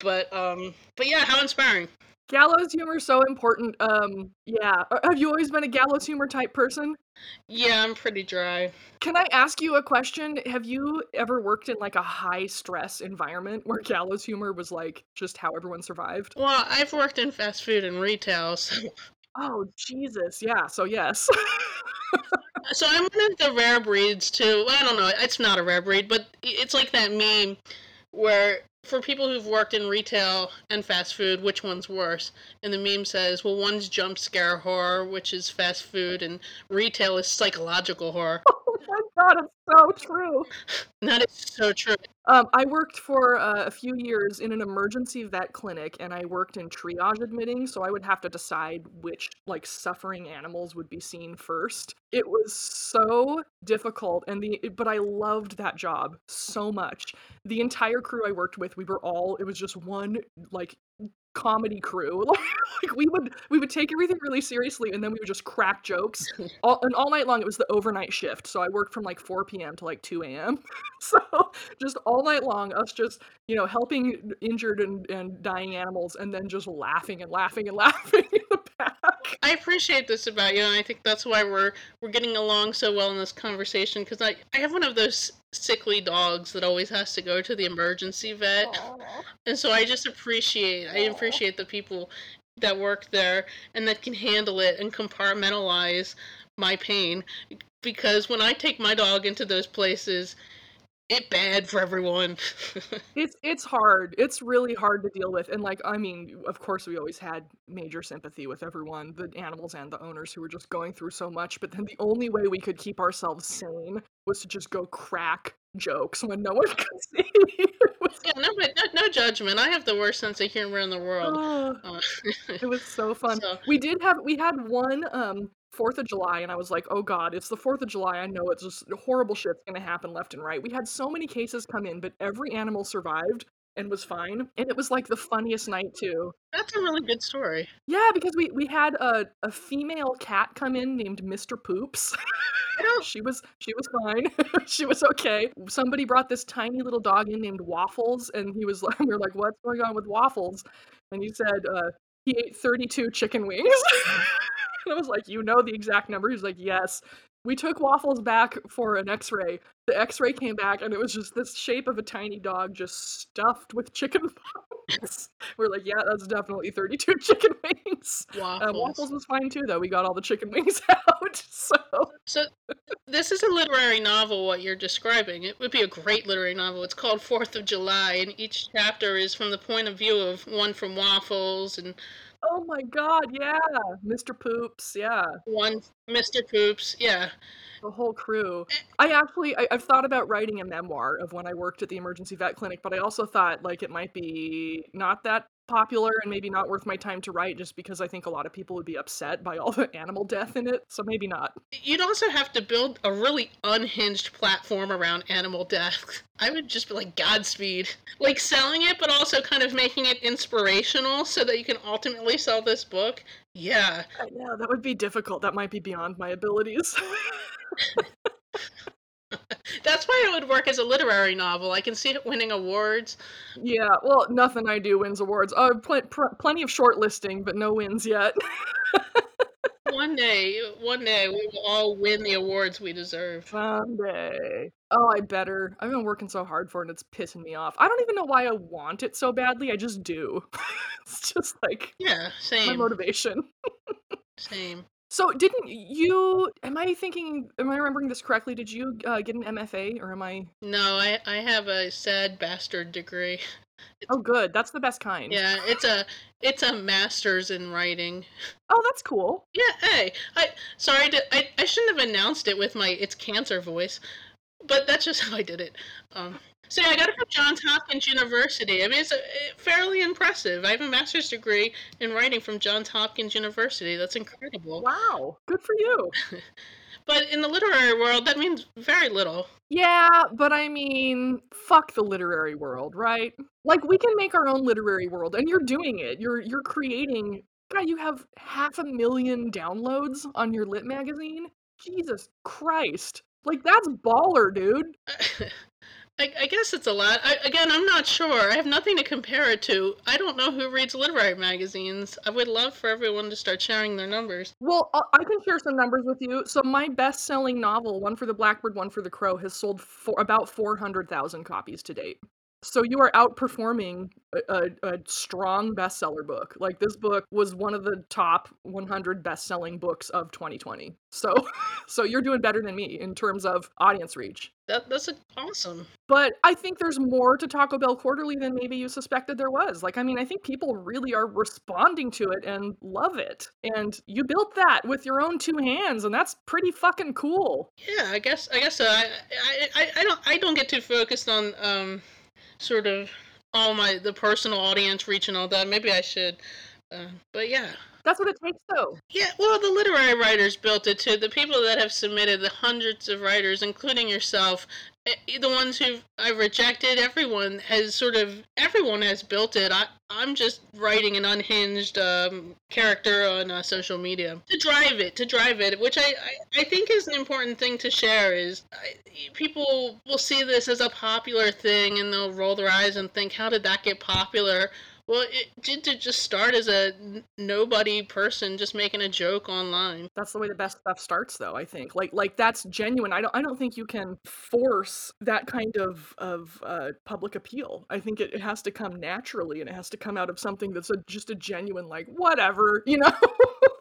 But yeah, how inspiring. Gallows humor is so important. Yeah. Have you always been a gallows humor type person? Yeah, I'm pretty dry. Can I ask you a question? Have you ever worked in like a high stress environment where gallows humor was like just how everyone survived? Well, I've worked in fast food and retail, so... Oh, Jesus. Yeah, so yes. So I'm one of the rare breeds too. I don't know. It's not a rare breed, but it's like that meme where... For people who've worked in retail and fast food, which one's worse? And the meme says, well, one's jump scare horror, which is fast food, and retail is psychological horror. Oh my God, it's so true. That is so true. I worked for a few years in an emergency vet clinic, and I worked in triage admitting, so I would have to decide which, like, suffering animals would be seen first. It was so difficult, but I loved that job so much. The entire crew I worked with, it was just one, like, comedy crew. Like we would take everything really seriously, and then we would just crack jokes all night long. It was the overnight shift, so I worked from like 4 p.m. to like 2 a.m. So just all night long, us just, you know, helping injured and dying animals, and then just laughing and laughing and laughing in the back. I appreciate this about you, and I think that's why we're getting along so well in this conversation, because I have one of those sickly dogs that always has to go to the emergency vet. Aww. And so I appreciate the people that work there and that can handle it and compartmentalize my pain, because when I take my dog into those places, it's bad for everyone. It's hard. It's really hard to deal with. And like, I mean, of course we always had major sympathy with everyone, the animals and the owners who were just going through so much. But then the only way we could keep ourselves sane was to just go crack jokes when no one could see. Yeah, no judgment. I have the worst sense of humor in the world. It was so fun. So. We had one 4th of July, and I was like, oh God, it's the 4th of July. I know it's just horrible shit's gonna happen left and right. We had so many cases come in, but every animal survived and was fine. And it was like the funniest night too. That's a really good story. Yeah, because we had a female cat come in named Mr. Poops. She was fine. She was okay. Somebody brought this tiny little dog in named Waffles, and he was like, we were like, what's going on with Waffles? And he said he ate 32 chicken wings. And I was like, you know the exact number? He was like, yes. We took Waffles back for an x-ray. The x-ray came back, and it was just this shape of a tiny dog just stuffed with chicken bones. We're like, yeah, that's definitely 32 chicken wings. Waffles. Waffles was fine, too, though. We got all the chicken wings out. So this is a literary novel, what you're describing. It would be a great literary novel. It's called 4th of July, and each chapter is from the point of view of one from Waffles and... Oh my God, yeah. Mr. Poops, yeah. One Mr. Poops, yeah. The whole crew. I've thought about writing a memoir of when I worked at the emergency vet clinic, but I also thought like it might be not that popular and maybe not worth my time to write just because I think a lot of people would be upset by all the animal death in it, so maybe not. You'd also have to build a really unhinged platform around animal death. I would just be like, Godspeed. Like selling it, but also kind of making it inspirational so that you can ultimately sell this book. Yeah. I know, that would be difficult. That might be beyond my abilities. That's why it would work as a literary novel. I can see it winning awards. Yeah, well, nothing I do wins awards. Oh, plenty of shortlisting, but no wins yet. One day, we will all win the awards we deserve. Someday. Oh, I better. I've been working so hard for it, and it's pissing me off. I don't even know why I want it so badly. I just do. It's just like... Yeah, same. My motivation. Same. So didn't you, am I remembering this correctly? Did you get an MFA or am I? No, I have a sad bastard degree. Oh, good. That's the best kind. Yeah, it's a master's in writing. Oh, that's cool. Yeah, hey, I shouldn't have announced it with my it's cancer voice, but that's just how I did it. So yeah, I got it from Johns Hopkins University. I mean, it's fairly impressive. I have a master's degree in writing from Johns Hopkins University. That's incredible. Wow. Good for you. But in the literary world, that means very little. Yeah, but I mean, fuck the literary world, right? Like, we can make our own literary world, and you're doing it. You're creating... God, you have 500,000 downloads on your lit magazine? Jesus Christ. Like, that's baller, dude. I guess it's a lot. I'm not sure. I have nothing to compare it to. I don't know who reads literary magazines. I would love for everyone to start sharing their numbers. Well, I can share some numbers with you. So my best-selling novel, One for the Blackbird, One for the Crow, has sold about 400,000 copies to date. So you are outperforming a strong bestseller book. Like, this book was one of the top 100 best-selling books of 2020. So you're doing better than me in terms of audience reach. That's awesome. But I think there's more to Taco Bell Quarterly than maybe you suspected there was. Like, I mean, I think people really are responding to it and love it. And you built that with your own two hands, and that's pretty fucking cool. Yeah, I guess so. I don't get too focused on... sort of all the personal audience reach and all that. Maybe I should, but yeah. That's what it takes, though. Yeah, well, the literary writers built it, too. The people that have submitted, the hundreds of writers, including yourself, the ones who I've rejected, everyone has built it. I'm just writing an unhinged character on social media to drive it, which I think is an important thing to share is people will see this as a popular thing and they'll roll their eyes and think, how did that get popular? Well, it did to just start as a nobody person just making a joke online. That's the way the best stuff starts, though, I think. Like that's genuine. I don't think you can force that kind of public appeal. I think it has to come naturally, and it has to come out of something that's just a genuine, like, whatever, you know?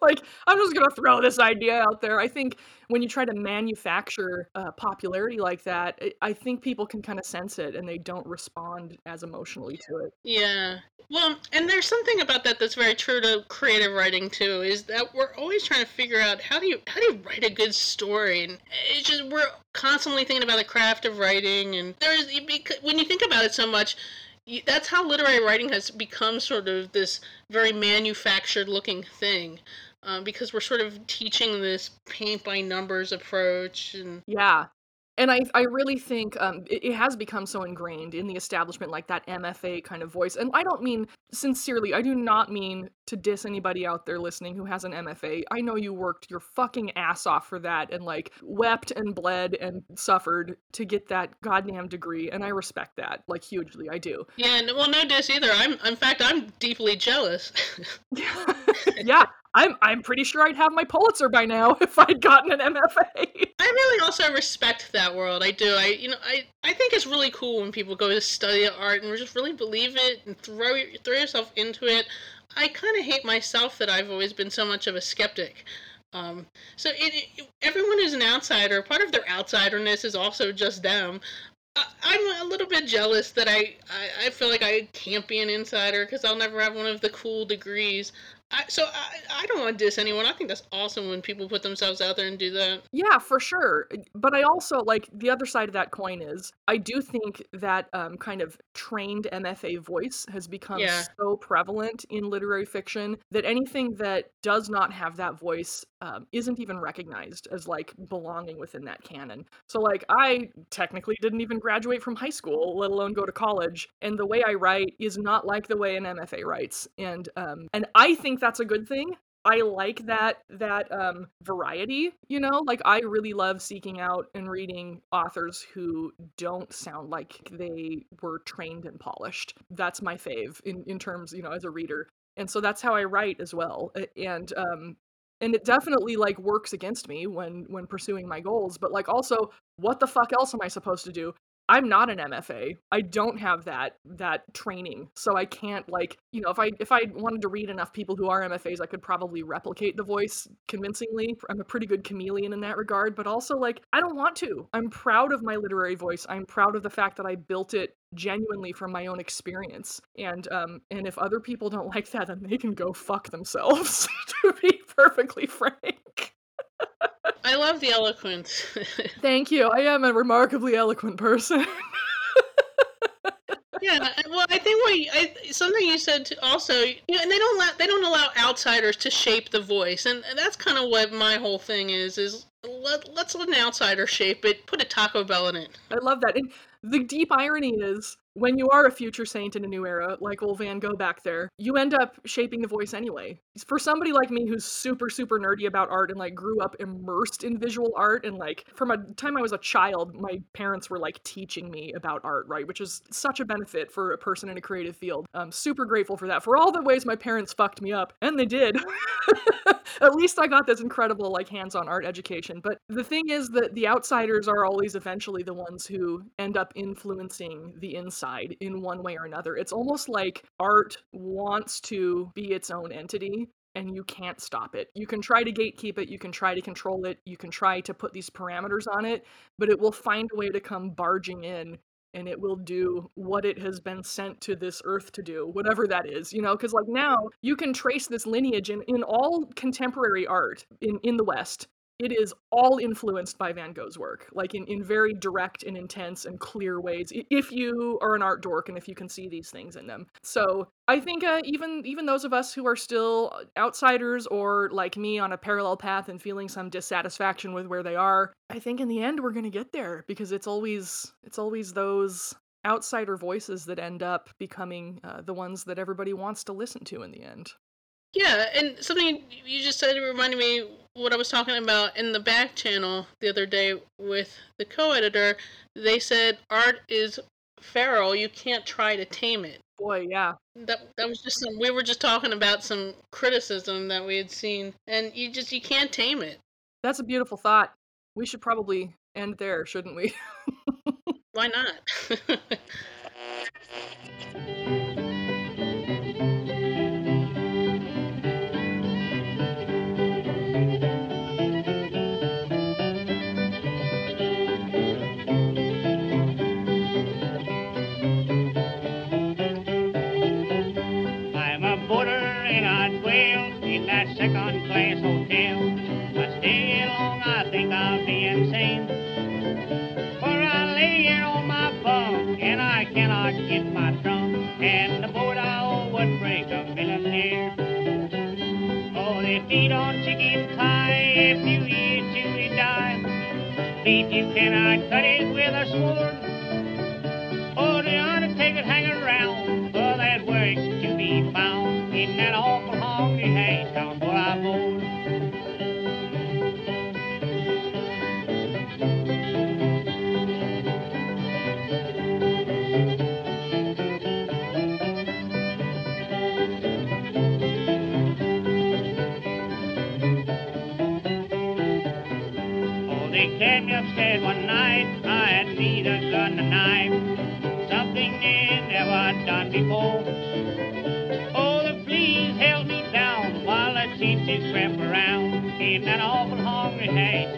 Like, I'm just going to throw this idea out there. I think when you try to manufacture popularity like that, I think people can kind of sense it, and they don't respond as emotionally to it. Yeah. Well, and there's something about that that's very true to creative writing, too, is that we're always trying to figure out how do you write a good story? And it's just, we're constantly thinking about the craft of writing, and when you think about it so much, that's how literary writing has become sort of this very manufactured-looking thing. Because we're sort of teaching this paint-by-numbers approach. And yeah. And I really think it has become so ingrained in the establishment, like that MFA kind of voice. And I don't mean, sincerely, I do not mean to diss anybody out there listening who has an MFA. I know you worked your fucking ass off for that and like wept and bled and suffered to get that goddamn degree. And I respect that, like, hugely. I do. Yeah, well, no diss either. In fact, I'm deeply jealous. Yeah. I'm pretty sure I'd have my Pulitzer by now if I'd gotten an MFA. I really also respect that world. I do. I think it's really cool when people go to study art and just really believe it and throw yourself into it. I kind of hate myself that I've always been so much of a skeptic. So everyone who's an outsider, part of their outsiderness is also just them. I'm a little bit jealous that I feel like I can't be an insider because I'll never have one of the cool degrees. So I don't want to diss anyone. I think that's awesome when people put themselves out there and do that. Yeah, for sure. But I also, like, the other side of that coin is I do think that kind of trained MFA voice has become so prevalent in literary fiction that anything that does not have that voice isn't even recognized as, like, belonging within that canon. So, like, I technically didn't even graduate from high school, let alone go to college. And the way I write is not like the way an MFA writes. And I think that's a good thing. I like that variety, you know? Like, I really love seeking out and reading authors who don't sound like they were trained and polished. That's my fave in terms, you know, as a reader. And so that's how I write as well. And it definitely, like, works against me when pursuing my goals. But, like, also, what the fuck else am I supposed to do? I'm not an MFA. I don't have that training. So I can't, like, you know, if I wanted to read enough people who are MFAs, I could probably replicate the voice convincingly. I'm a pretty good chameleon in that regard, but also, like, I don't want to. I'm proud of my literary voice. I'm proud of the fact that I built it genuinely from my own experience. And if other people don't like that, then they can go fuck themselves, to be perfectly frank. I love the eloquence. Thank you. I am a remarkably eloquent person. Yeah, well, I think something you said too, also, you know, and they don't allow outsiders to shape the voice, and that's kind of what my whole thing is let's let an outsider shape it, put a Taco Bell in it. I love that. And the deep irony is, when you are a future saint in a new era, like old Van Gogh back there, you end up shaping the voice anyway. For somebody like me who's super, super nerdy about art and, like, grew up immersed in visual art, and, like, from a time I was a child, my parents were, like, teaching me about art, right? Which is such a benefit for a person in a creative field. I'm super grateful for that. For all the ways my parents fucked me up, and they did. At least I got this incredible, like, hands-on art education. But the thing is that the outsiders are always eventually the ones who end up influencing the inside in one way or another. It's almost like art wants to be its own entity, and you can't stop it. You can try to gatekeep it, you can try to control it, you can try to put these parameters on it, but it will find a way to come barging in, and it will do what it has been sent to this earth to do, whatever that is, you know? Because, like, now you can trace this lineage in all contemporary art in the West. It is all influenced by Van Gogh's work, like in very direct and intense and clear ways, if you are an art dork and if you can see these things in them. So I think even those of us who are still outsiders or, like me, on a parallel path and feeling some dissatisfaction with where they are, I think in the end we're going to get there, because it's always those outsider voices that end up becoming the ones that everybody wants to listen to in the end. Yeah, and something you just said reminded me what I was talking about in the back channel the other day with the co-editor. They said, art is feral, you can't try to tame it. Boy, yeah. That was just we were just talking about some criticism that we had seen, and you can't tame it. That's a beautiful thought. We should probably end there, shouldn't we? Why not? You cannot cut it with a sword. Oh, the undertaker hanging around for that work to be found in that awful hungry hay down where I bore. they carried me upstairs one night. I had seen a gun and knife, something they never done before. Oh, the fleas held me down while the gypsies crept around in that awful hungry night.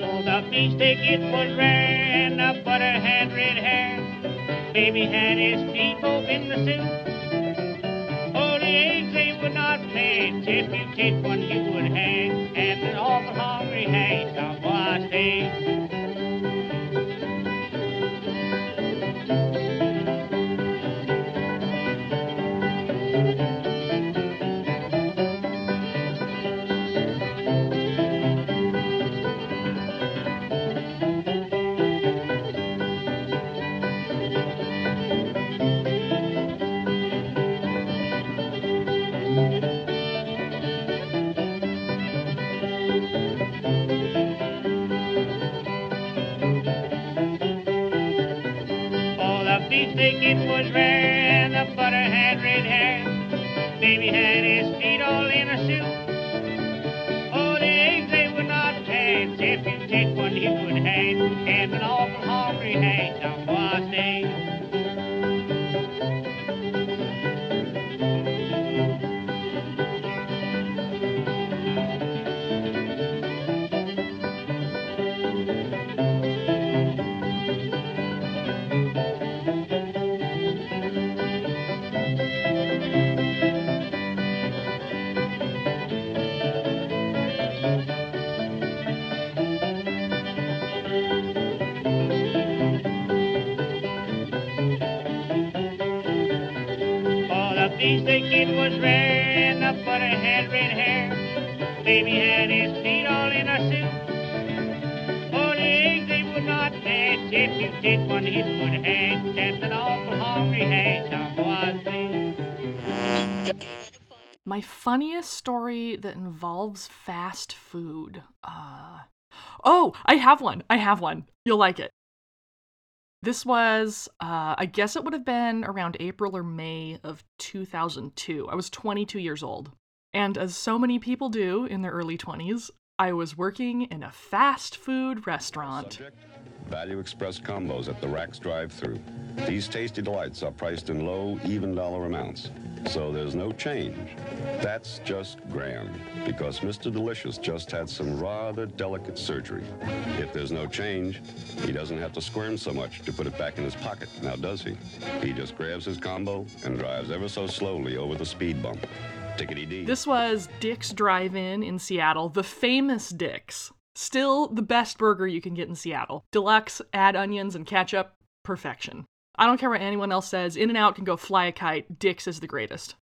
Oh, the beefsteak, it was rare, and the butter had red hair. Baby had his feet both in the soup. Oh, the eggs, they would not play if you take one you would have. And an awful hungry hang, some boy I stayed. It was rare, and the butter had red hair. Baby had his feet all in a soup. Oh, the eggs, they would not chance if you take one you would have. And an awful hungry hand down by day. It was rare, and the butter had red hair. Baby had his feet all in a suit. Oh, the eggs, they would not match if you did one hit would hatch. That's an awful hungry hatch, I was saying. My funniest story that involves fast food. Oh, I have one. You'll like it. This was, I guess it would have been around April or May of 2002. I was 22 years old. And as so many people do in their early 20s, I was working in a fast food restaurant. Subject, Value Express combos at the Rack's drive-thru. These tasty delights are priced in low, even dollar amounts. So there's no change. That's just grand, because Mr. Delicious just had some rather delicate surgery. If there's no change, he doesn't have to squirm so much to put it back in his pocket, now does he? He just grabs his combo and drives ever so slowly over the speed bump. Tickety-dee. This was Dick's Drive-In in Seattle, the famous Dick's. Still the best burger you can get in Seattle. Deluxe, add onions and ketchup, perfection. I don't care what anyone else says, In-N-Out can go fly a kite, Dick's is the greatest.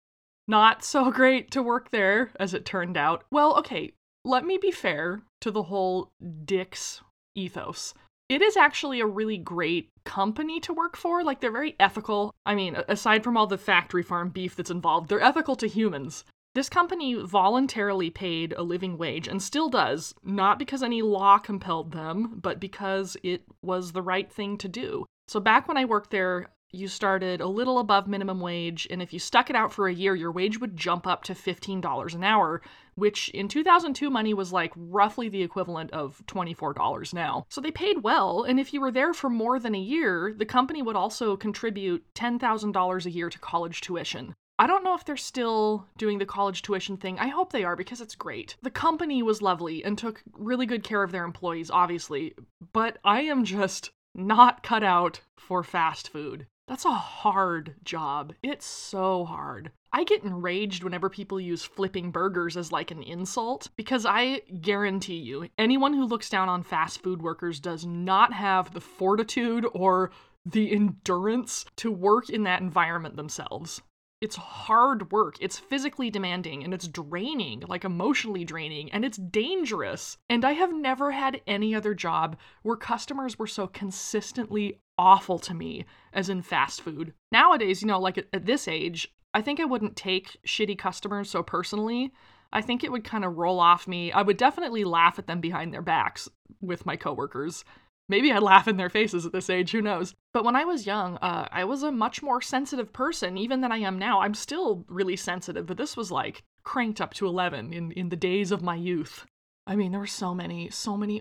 Not so great to work there, as it turned out. Well, okay, let me be fair to the whole Dick's ethos. It is actually a really great company to work for, like they're very ethical. I mean, aside from all the factory farm beef that's involved, they're ethical to humans. This company voluntarily paid a living wage, and still does, not because any law compelled them, but because it was the right thing to do. So back when I worked there, you started a little above minimum wage, and if you stuck it out for a year, your wage would jump up to $15 an hour, which in 2002 money was like roughly the equivalent of $24 now. So they paid well, and if you were there for more than a year, the company would also contribute $10,000 a year to college tuition. I don't know if they're still doing the college tuition thing. I hope they are, because it's great. The company was lovely and took really good care of their employees, obviously, but I am just not cut out for fast food. That's a hard job. It's so hard. I get enraged whenever people use flipping burgers as like an insult, because I guarantee you, anyone who looks down on fast food workers does not have the fortitude or the endurance to work in that environment themselves. It's hard work, it's physically demanding, and it's draining, like emotionally draining, and it's dangerous. And I have never had any other job where customers were so consistently awful to me as in fast food. Nowadays, you know, like at this age, I think I wouldn't take shitty customers so personally. I think it would kind of roll off me. I would definitely laugh at them behind their backs with my coworkers. Maybe I'd laugh in their faces at this age, who knows? But when I was young, I was a much more sensitive person, even than I am now. I'm still really sensitive, but this was like cranked up to 11 in the days of my youth. I mean, there were so many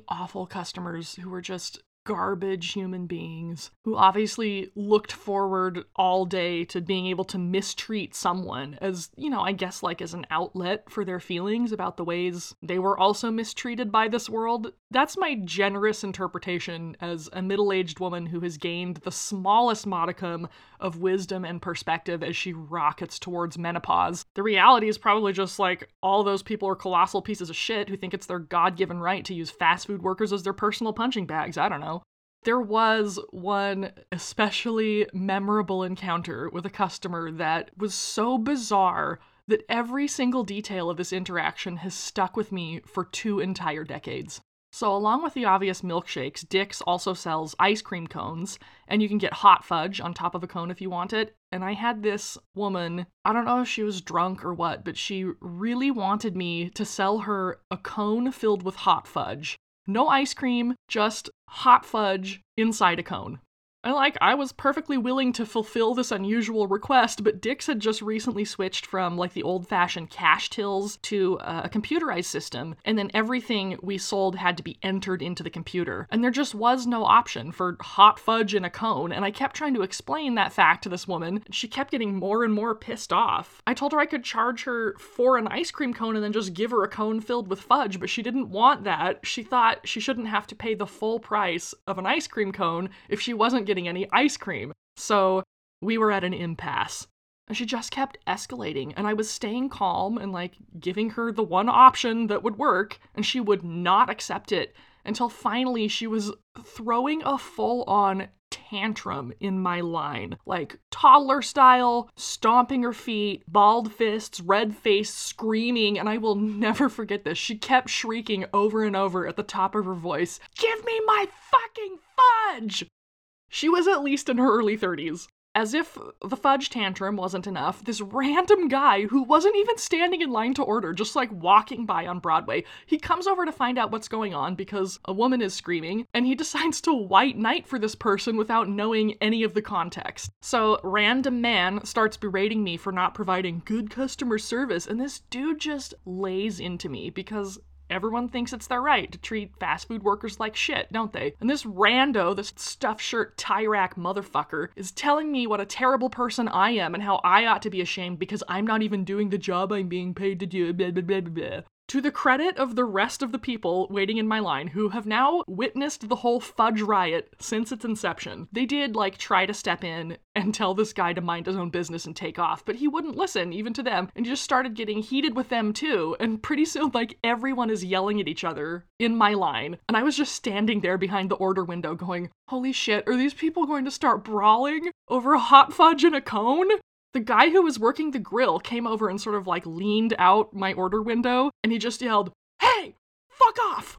awful customers who were just garbage human beings who obviously looked forward all day to being able to mistreat someone as, you know, I guess like as an outlet for their feelings about the ways they were also mistreated by this world. That's my generous interpretation as a middle-aged woman who has gained the smallest modicum of wisdom and perspective as she rockets towards menopause. The reality is probably just like all those people are colossal pieces of shit who think it's their God-given right to use fast food workers as their personal punching bags. I don't know. There was one especially memorable encounter with a customer that was so bizarre that every single detail of this interaction has stuck with me for 2 entire decades. So along with the obvious milkshakes, Dick's also sells ice cream cones, and you can get hot fudge on top of a cone if you want it. And I had this woman, I don't know if she was drunk or what, but she really wanted me to sell her a cone filled with hot fudge. No ice cream, just hot fudge inside a cone. And like, I was perfectly willing to fulfill this unusual request, but Dick's had just recently switched from like the old-fashioned cash tills to a computerized system, and then everything we sold had to be entered into the computer. And there just was no option for hot fudge in a cone, and I kept trying to explain that fact to this woman, and she kept getting more and more pissed off. I told her I could charge her for an ice cream cone and then just give her a cone filled with fudge, but she didn't want that. She thought she shouldn't have to pay the full price of an ice cream cone if she wasn't getting any ice cream. So we were at an impasse. And she just kept escalating, and I was staying calm and like giving her the one option that would work, and she would not accept it until finally she was throwing a full-on tantrum in my line. Like toddler style, stomping her feet, bald fists, red face, screaming, and I will never forget this. She kept shrieking over and over at the top of her voice, "Give me my fucking fudge!" She was at least in her early 30s. As if the fudge tantrum wasn't enough, this random guy who wasn't even standing in line to order, just like walking by on Broadway, he comes over to find out what's going on because a woman is screaming, and he decides to white knight for this person without knowing any of the context. So random man starts berating me for not providing good customer service, and this dude just lays into me because everyone thinks it's their right to treat fast food workers like shit, don't they? And this rando, this stuffed shirt tie rack motherfucker, is telling me what a terrible person I am and how I ought to be ashamed because I'm not even doing the job I'm being paid to do, blah, blah, blah, blah, blah. To the credit of the rest of the people waiting in my line who have now witnessed the whole fudge riot since its inception, they did like try to step in and tell this guy to mind his own business and take off, but he wouldn't listen even to them, and he just started getting heated with them too, and pretty soon like everyone is yelling at each other in my line, and I was just standing there behind the order window going, holy shit, are these people going to start brawling over hot fudge in a cone? The guy who was working the grill came over and sort of like leaned out my order window, and he just yelled, "Hey, fuck off!"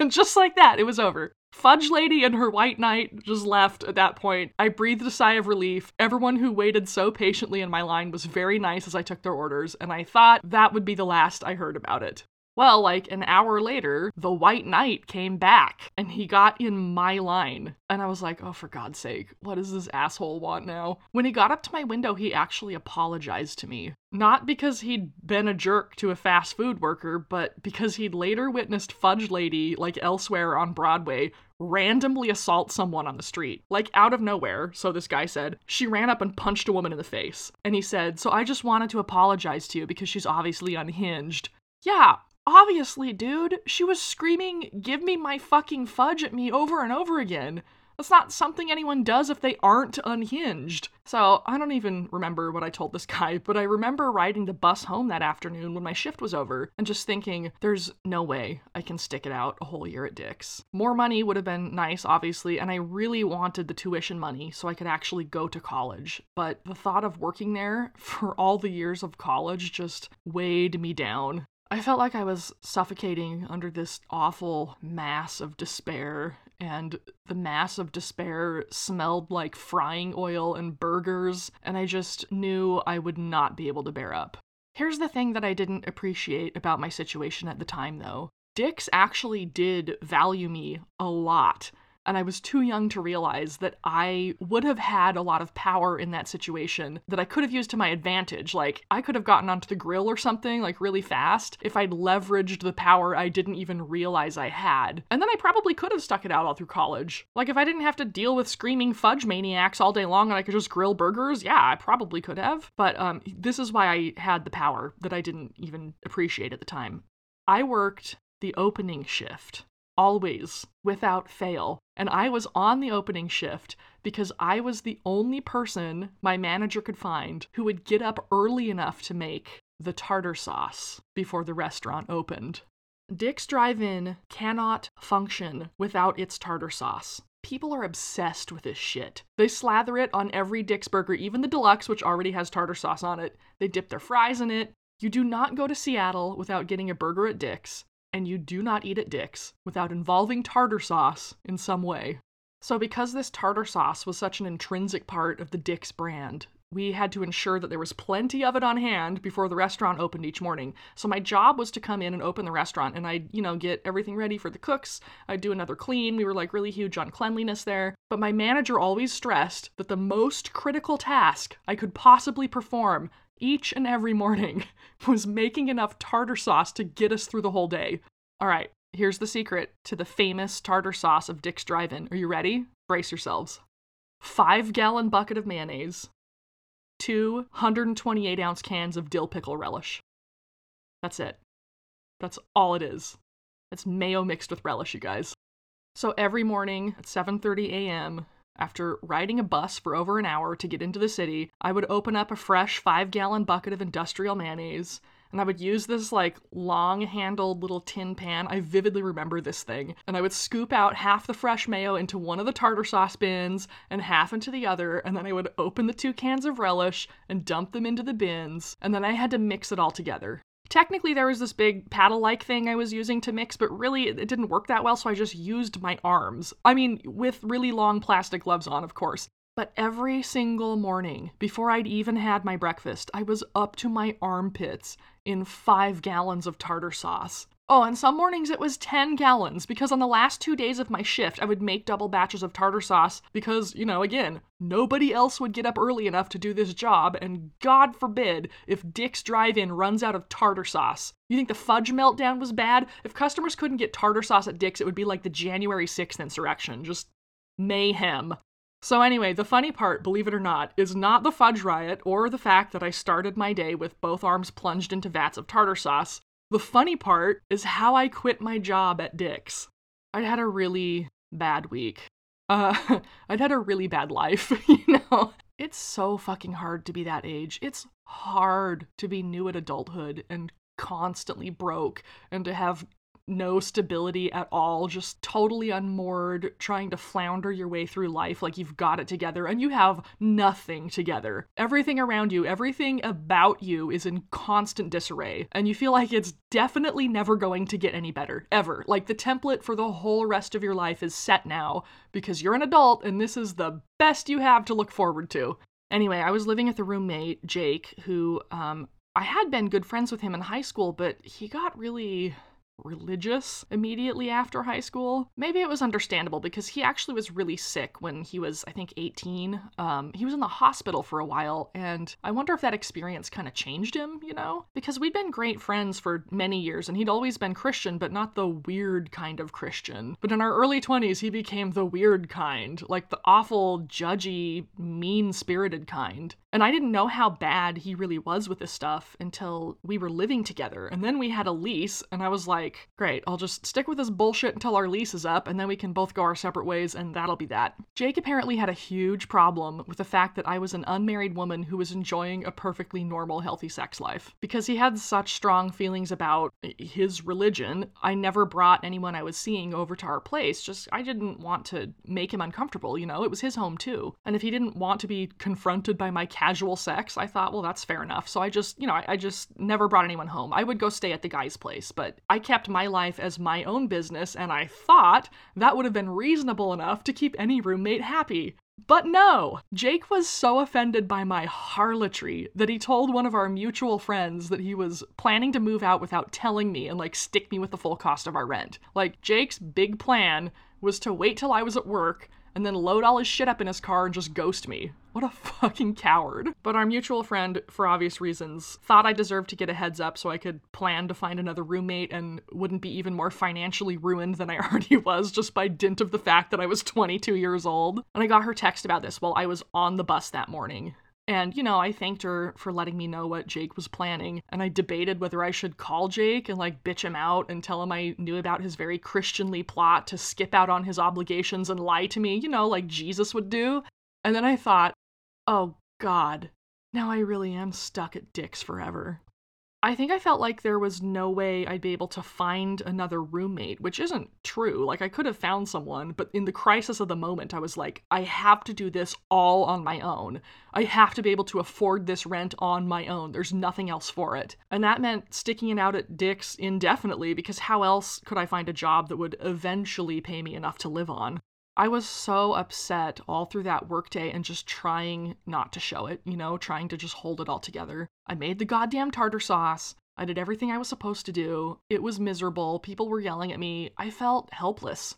And just like that, it was over. Fudge Lady and her white knight just left at that point. I breathed a sigh of relief. Everyone who waited so patiently in my line was very nice as I took their orders, and I thought that would be the last I heard about it. Well, like an hour later, the white knight came back, and he got in my line. And I was like, oh, for God's sake, what does this asshole want now? When he got up to my window, he actually apologized to me. Not because he'd been a jerk to a fast food worker, but because he'd later witnessed Fudge Lady, like elsewhere on Broadway, randomly assault someone on the street. Like out of nowhere, so this guy said, she ran up and punched a woman in the face. And he said, "So I just wanted to apologize to you because she's obviously unhinged." Yeah. Obviously, dude, she was screaming, "Give me my fucking fudge" at me over and over again. That's not something anyone does if they aren't unhinged. So I don't even remember what I told this guy, but I remember riding the bus home that afternoon when my shift was over and just thinking, there's no way I can stick it out a whole year at Dick's. More money would have been nice, obviously, and I really wanted the tuition money so I could actually go to college. But the thought of working there for all the years of college just weighed me down. I felt like I was suffocating under this awful mass of despair, and the mass of despair smelled like frying oil and burgers, and I just knew I would not be able to bear up. Here's the thing that I didn't appreciate about my situation at the time, though. Dick's actually did value me a lot. and I was too young to realize that I would have had a lot of power in that situation that I could have used to my advantage. Like, I could have gotten onto the grill or something, like, really fast if I'd leveraged the power I didn't even realize I had. And then I probably could have stuck it out all through college. Like, if I didn't have to deal with screaming fudge maniacs all day long and I could just grill burgers, yeah, I probably could have. But this is why I had the power that I didn't even appreciate at the time. I worked the opening shift, always, without fail. And I was on the opening shift because I was the only person my manager could find who would get up early enough to make the tartar sauce before the restaurant opened. Dick's Drive-In cannot function without its tartar sauce. People are obsessed with this shit. They slather it on every Dick's burger, even the deluxe, which already has tartar sauce on it. They dip their fries in it. You do not go to Seattle without getting a burger at Dick's, and you do not eat at Dick's without involving tartar sauce in some way. So because this tartar sauce was such an intrinsic part of the Dick's brand, we had to ensure that there was plenty of it on hand before the restaurant opened each morning. So my job was to come in and open the restaurant, and I'd, get everything ready for the cooks. I'd do another clean. We were, really huge on cleanliness there. But my manager always stressed that the most critical task I could possibly perform each and every morning was making enough tartar sauce to get us through the whole day. All right, here's the secret to the famous tartar sauce of Dick's Drive-In. Are you ready? Brace yourselves. 5-gallon bucket of mayonnaise. 2 128-ounce cans of dill pickle relish. That's it. That's all it is. It's mayo mixed with relish, you guys. So every morning at 7:30 a.m., after riding a bus for over an hour to get into the city, I would open up a fresh 5-gallon bucket of industrial mayonnaise, and I would use this, long-handled little tin pan. I vividly remember this thing. And I would scoop out half the fresh mayo into one of the tartar sauce bins and half into the other, and then I would open the 2 cans of relish and dump them into the bins, and then I had to mix it all together. Technically, there was this big paddle-like thing I was using to mix, but really, it didn't work that well, so I just used my arms. I mean, with really long plastic gloves on, of course. But every single morning, before I'd even had my breakfast, I was up to my armpits in 5 gallons of tartar sauce. Oh, and some mornings it was 10 gallons, because on the last 2 days of my shift, I would make double batches of tartar sauce because, again, nobody else would get up early enough to do this job, and God forbid if Dick's Drive-In runs out of tartar sauce. You think the fudge meltdown was bad? If customers couldn't get tartar sauce at Dick's, it would be like the January 6th insurrection. Just mayhem. So anyway, the funny part, believe it or not, is not the fudge riot or the fact that I started my day with both arms plunged into vats of tartar sauce. The funny part is how I quit my job at Dick's. I'd had a really bad week. I'd had a really bad life, It's so fucking hard to be that age. It's hard to be new at adulthood and constantly broke and to have no stability at all, just totally unmoored, trying to flounder your way through life like you've got it together and you have nothing together. Everything around you, everything about you is in constant disarray, and you feel like it's definitely never going to get any better, ever. Like, the template for the whole rest of your life is set now because you're an adult and this is the best you have to look forward to. Anyway, I was living with a roommate, Jake, who, I had been good friends with him in high school, but he got really religious immediately after high school. Maybe it was understandable because he actually was really sick when he was, I think, 18. He was in the hospital for a while, and I wonder if that experience kind of changed him, Because we'd been great friends for many years, and he'd always been Christian, but not the weird kind of Christian. But in our early 20s, he became the weird kind, like the awful, judgy, mean-spirited kind. And I didn't know how bad he really was with this stuff until we were living together. And then we had a lease, and I was like, great, I'll just stick with this bullshit until our lease is up, and then we can both go our separate ways, and that'll be that. Jake apparently had a huge problem with the fact that I was an unmarried woman who was enjoying a perfectly normal, healthy sex life. Because he had such strong feelings about his religion, I never brought anyone I was seeing over to our place. Just, I didn't want to make him uncomfortable, It was his home, too. And if he didn't want to be confronted by my casual sex, I thought, well, that's fair enough. So I just, I just never brought anyone home. I would go stay at the guy's place, but I kept my life as my own business, and I thought that would have been reasonable enough to keep any roommate happy. But no, Jake was so offended by my harlotry that he told one of our mutual friends that he was planning to move out without telling me and, stick me with the full cost of our rent. Jake's big plan was to wait till I was at work and then load all his shit up in his car and just ghost me. What a fucking coward. But our mutual friend, for obvious reasons, thought I deserved to get a heads up so I could plan to find another roommate and wouldn't be even more financially ruined than I already was just by dint of the fact that I was 22 years old. And I got her text about this while I was on the bus that morning. And, I thanked her for letting me know what Jake was planning, and I debated whether I should call Jake and, bitch him out and tell him I knew about his very Christianly plot to skip out on his obligations and lie to me, like Jesus would do. And then I thought, oh, God, now I really am stuck at Dick's forever. I think I felt like there was no way I'd be able to find another roommate, which isn't true. I could have found someone, but in the crisis of the moment, I was like, I have to do this all on my own. I have to be able to afford this rent on my own. There's nothing else for it. And that meant sticking it out at Dick's indefinitely, because how else could I find a job that would eventually pay me enough to live on? I was so upset all through that workday and just trying not to show it, trying to just hold it all together. I made the goddamn tartar sauce. I did everything I was supposed to do. It was miserable. People were yelling at me. I felt helpless.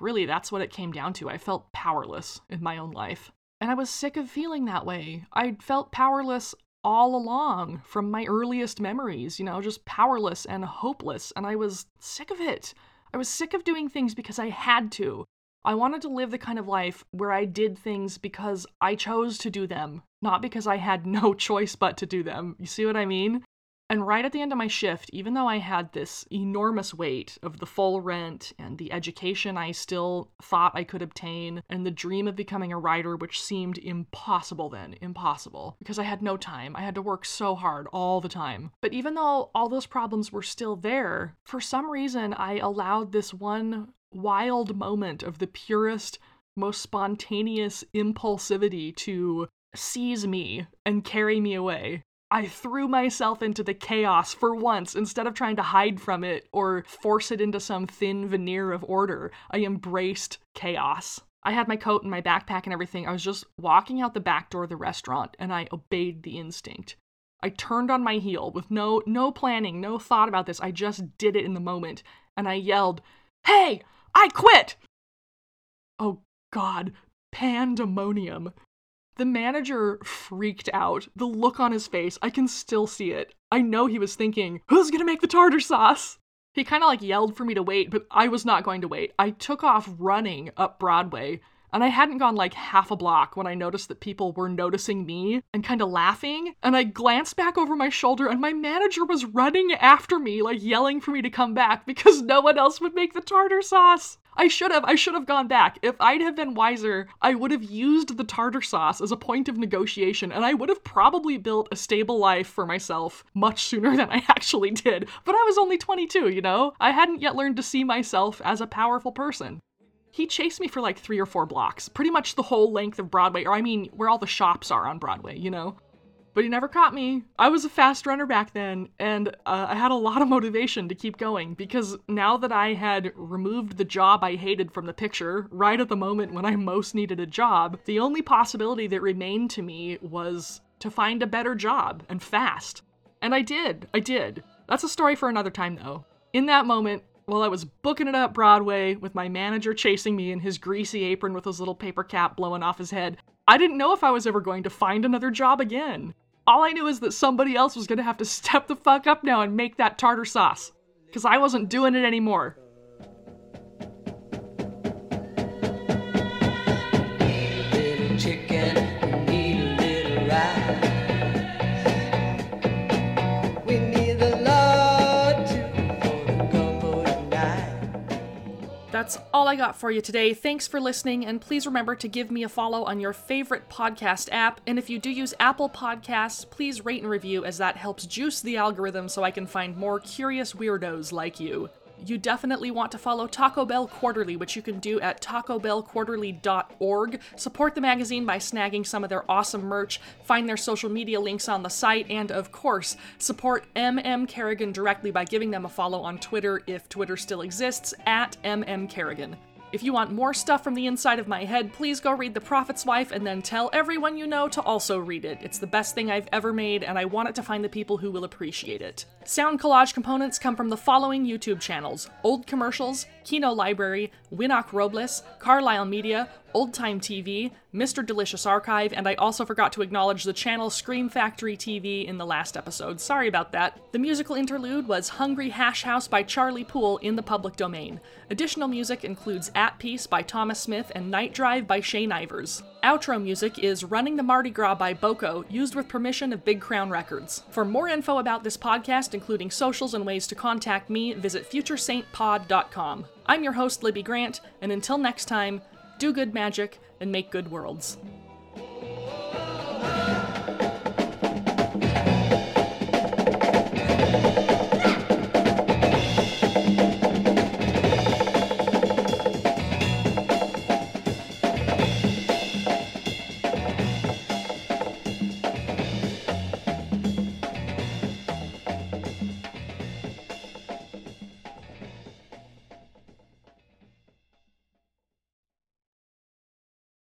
Really, that's what it came down to. I felt powerless in my own life. And I was sick of feeling that way. I felt powerless all along from my earliest memories, just powerless and hopeless. And I was sick of it. I was sick of doing things because I had to. I wanted to live the kind of life where I did things because I chose to do them, not because I had no choice but to do them. You see what I mean? And right at the end of my shift, even though I had this enormous weight of the full rent and the education I still thought I could obtain and the dream of becoming a writer, which seemed impossible then, because I had no time. I had to work so hard all the time. But even though all those problems were still there, for some reason I allowed this one wild moment of the purest, most spontaneous impulsivity to seize me and carry me away. I threw myself into the chaos for once instead of trying to hide from it or force it into some thin veneer of order. I embraced chaos. I had my coat and my backpack and everything. I was just walking out the back door of the restaurant and I obeyed the instinct. I turned on my heel with no planning, no thought about this. I just did it in the moment and I yelled, "Hey! I quit!" Oh God, pandemonium. The manager freaked out. The look on his face, I can still see it. I know he was thinking, who's gonna make the tartar sauce? He kind of yelled for me to wait, but I was not going to wait. I took off running up Broadway, and I hadn't gone half a block when I noticed that people were noticing me and kind of laughing, and I glanced back over my shoulder and my manager was running after me, yelling for me to come back because no one else would make the tartar sauce. I should have gone back. If I'd have been wiser, I would have used the tartar sauce as a point of negotiation, and I would have probably built a stable life for myself much sooner than I actually did. But I was only 22, I hadn't yet learned to see myself as a powerful person. He chased me for 3 or 4 blocks, pretty much the whole length of Broadway, or where all the shops are on Broadway, But he never caught me. I was a fast runner back then, and I had a lot of motivation to keep going, because now that I had removed the job I hated from the picture, right at the moment when I most needed a job, the only possibility that remained to me was to find a better job, and fast. And I did. That's a story for another time, though. In that moment, while I was booking it up Broadway with my manager chasing me in his greasy apron with his little paper cap blowing off his head, I didn't know if I was ever going to find another job again. All I knew is that somebody else was going to have to step the fuck up now and make that tartar sauce, because I wasn't doing it anymore. That's all I got for you today. Thanks for listening, and please remember to give me a follow on your favorite podcast app. And if you do use Apple Podcasts, please rate and review, as that helps juice the algorithm so I can find more curious weirdos like you. You definitely want to follow Taco Bell Quarterly, which you can do at tacobellquarterly.org. Support the magazine by snagging some of their awesome merch, find their social media links on the site, and, of course, support M. Carrigan directly by giving them a follow on Twitter, if Twitter still exists, at M. Carrigan. If you want more stuff from the inside of my head, please go read The Prophet's Wife and then tell everyone you know to also read it. It's the best thing I've ever made, and I want it to find the people who will appreciate it. Sound collage components come from the following YouTube channels: Old Commercials, Kino Library, Winoc Robles, Carlisle Media, Old Time TV, Mr. Delicious Archive, and I also forgot to acknowledge the channel Scream Factory TV in the last episode. Sorry about that. The musical interlude was Hungry Hash House by Charlie Poole in the public domain. Additional music includes At Peace by Thomas Smith and Night Drive by Shane Ivers. Outro music is Running the Mardi Gras by Boko, used with permission of Big Crown Records. For more info about this podcast, including socials and ways to contact me, visit futuresaintpod.com. I'm your host, Libby Grant, and until next time, do good magic and make good worlds.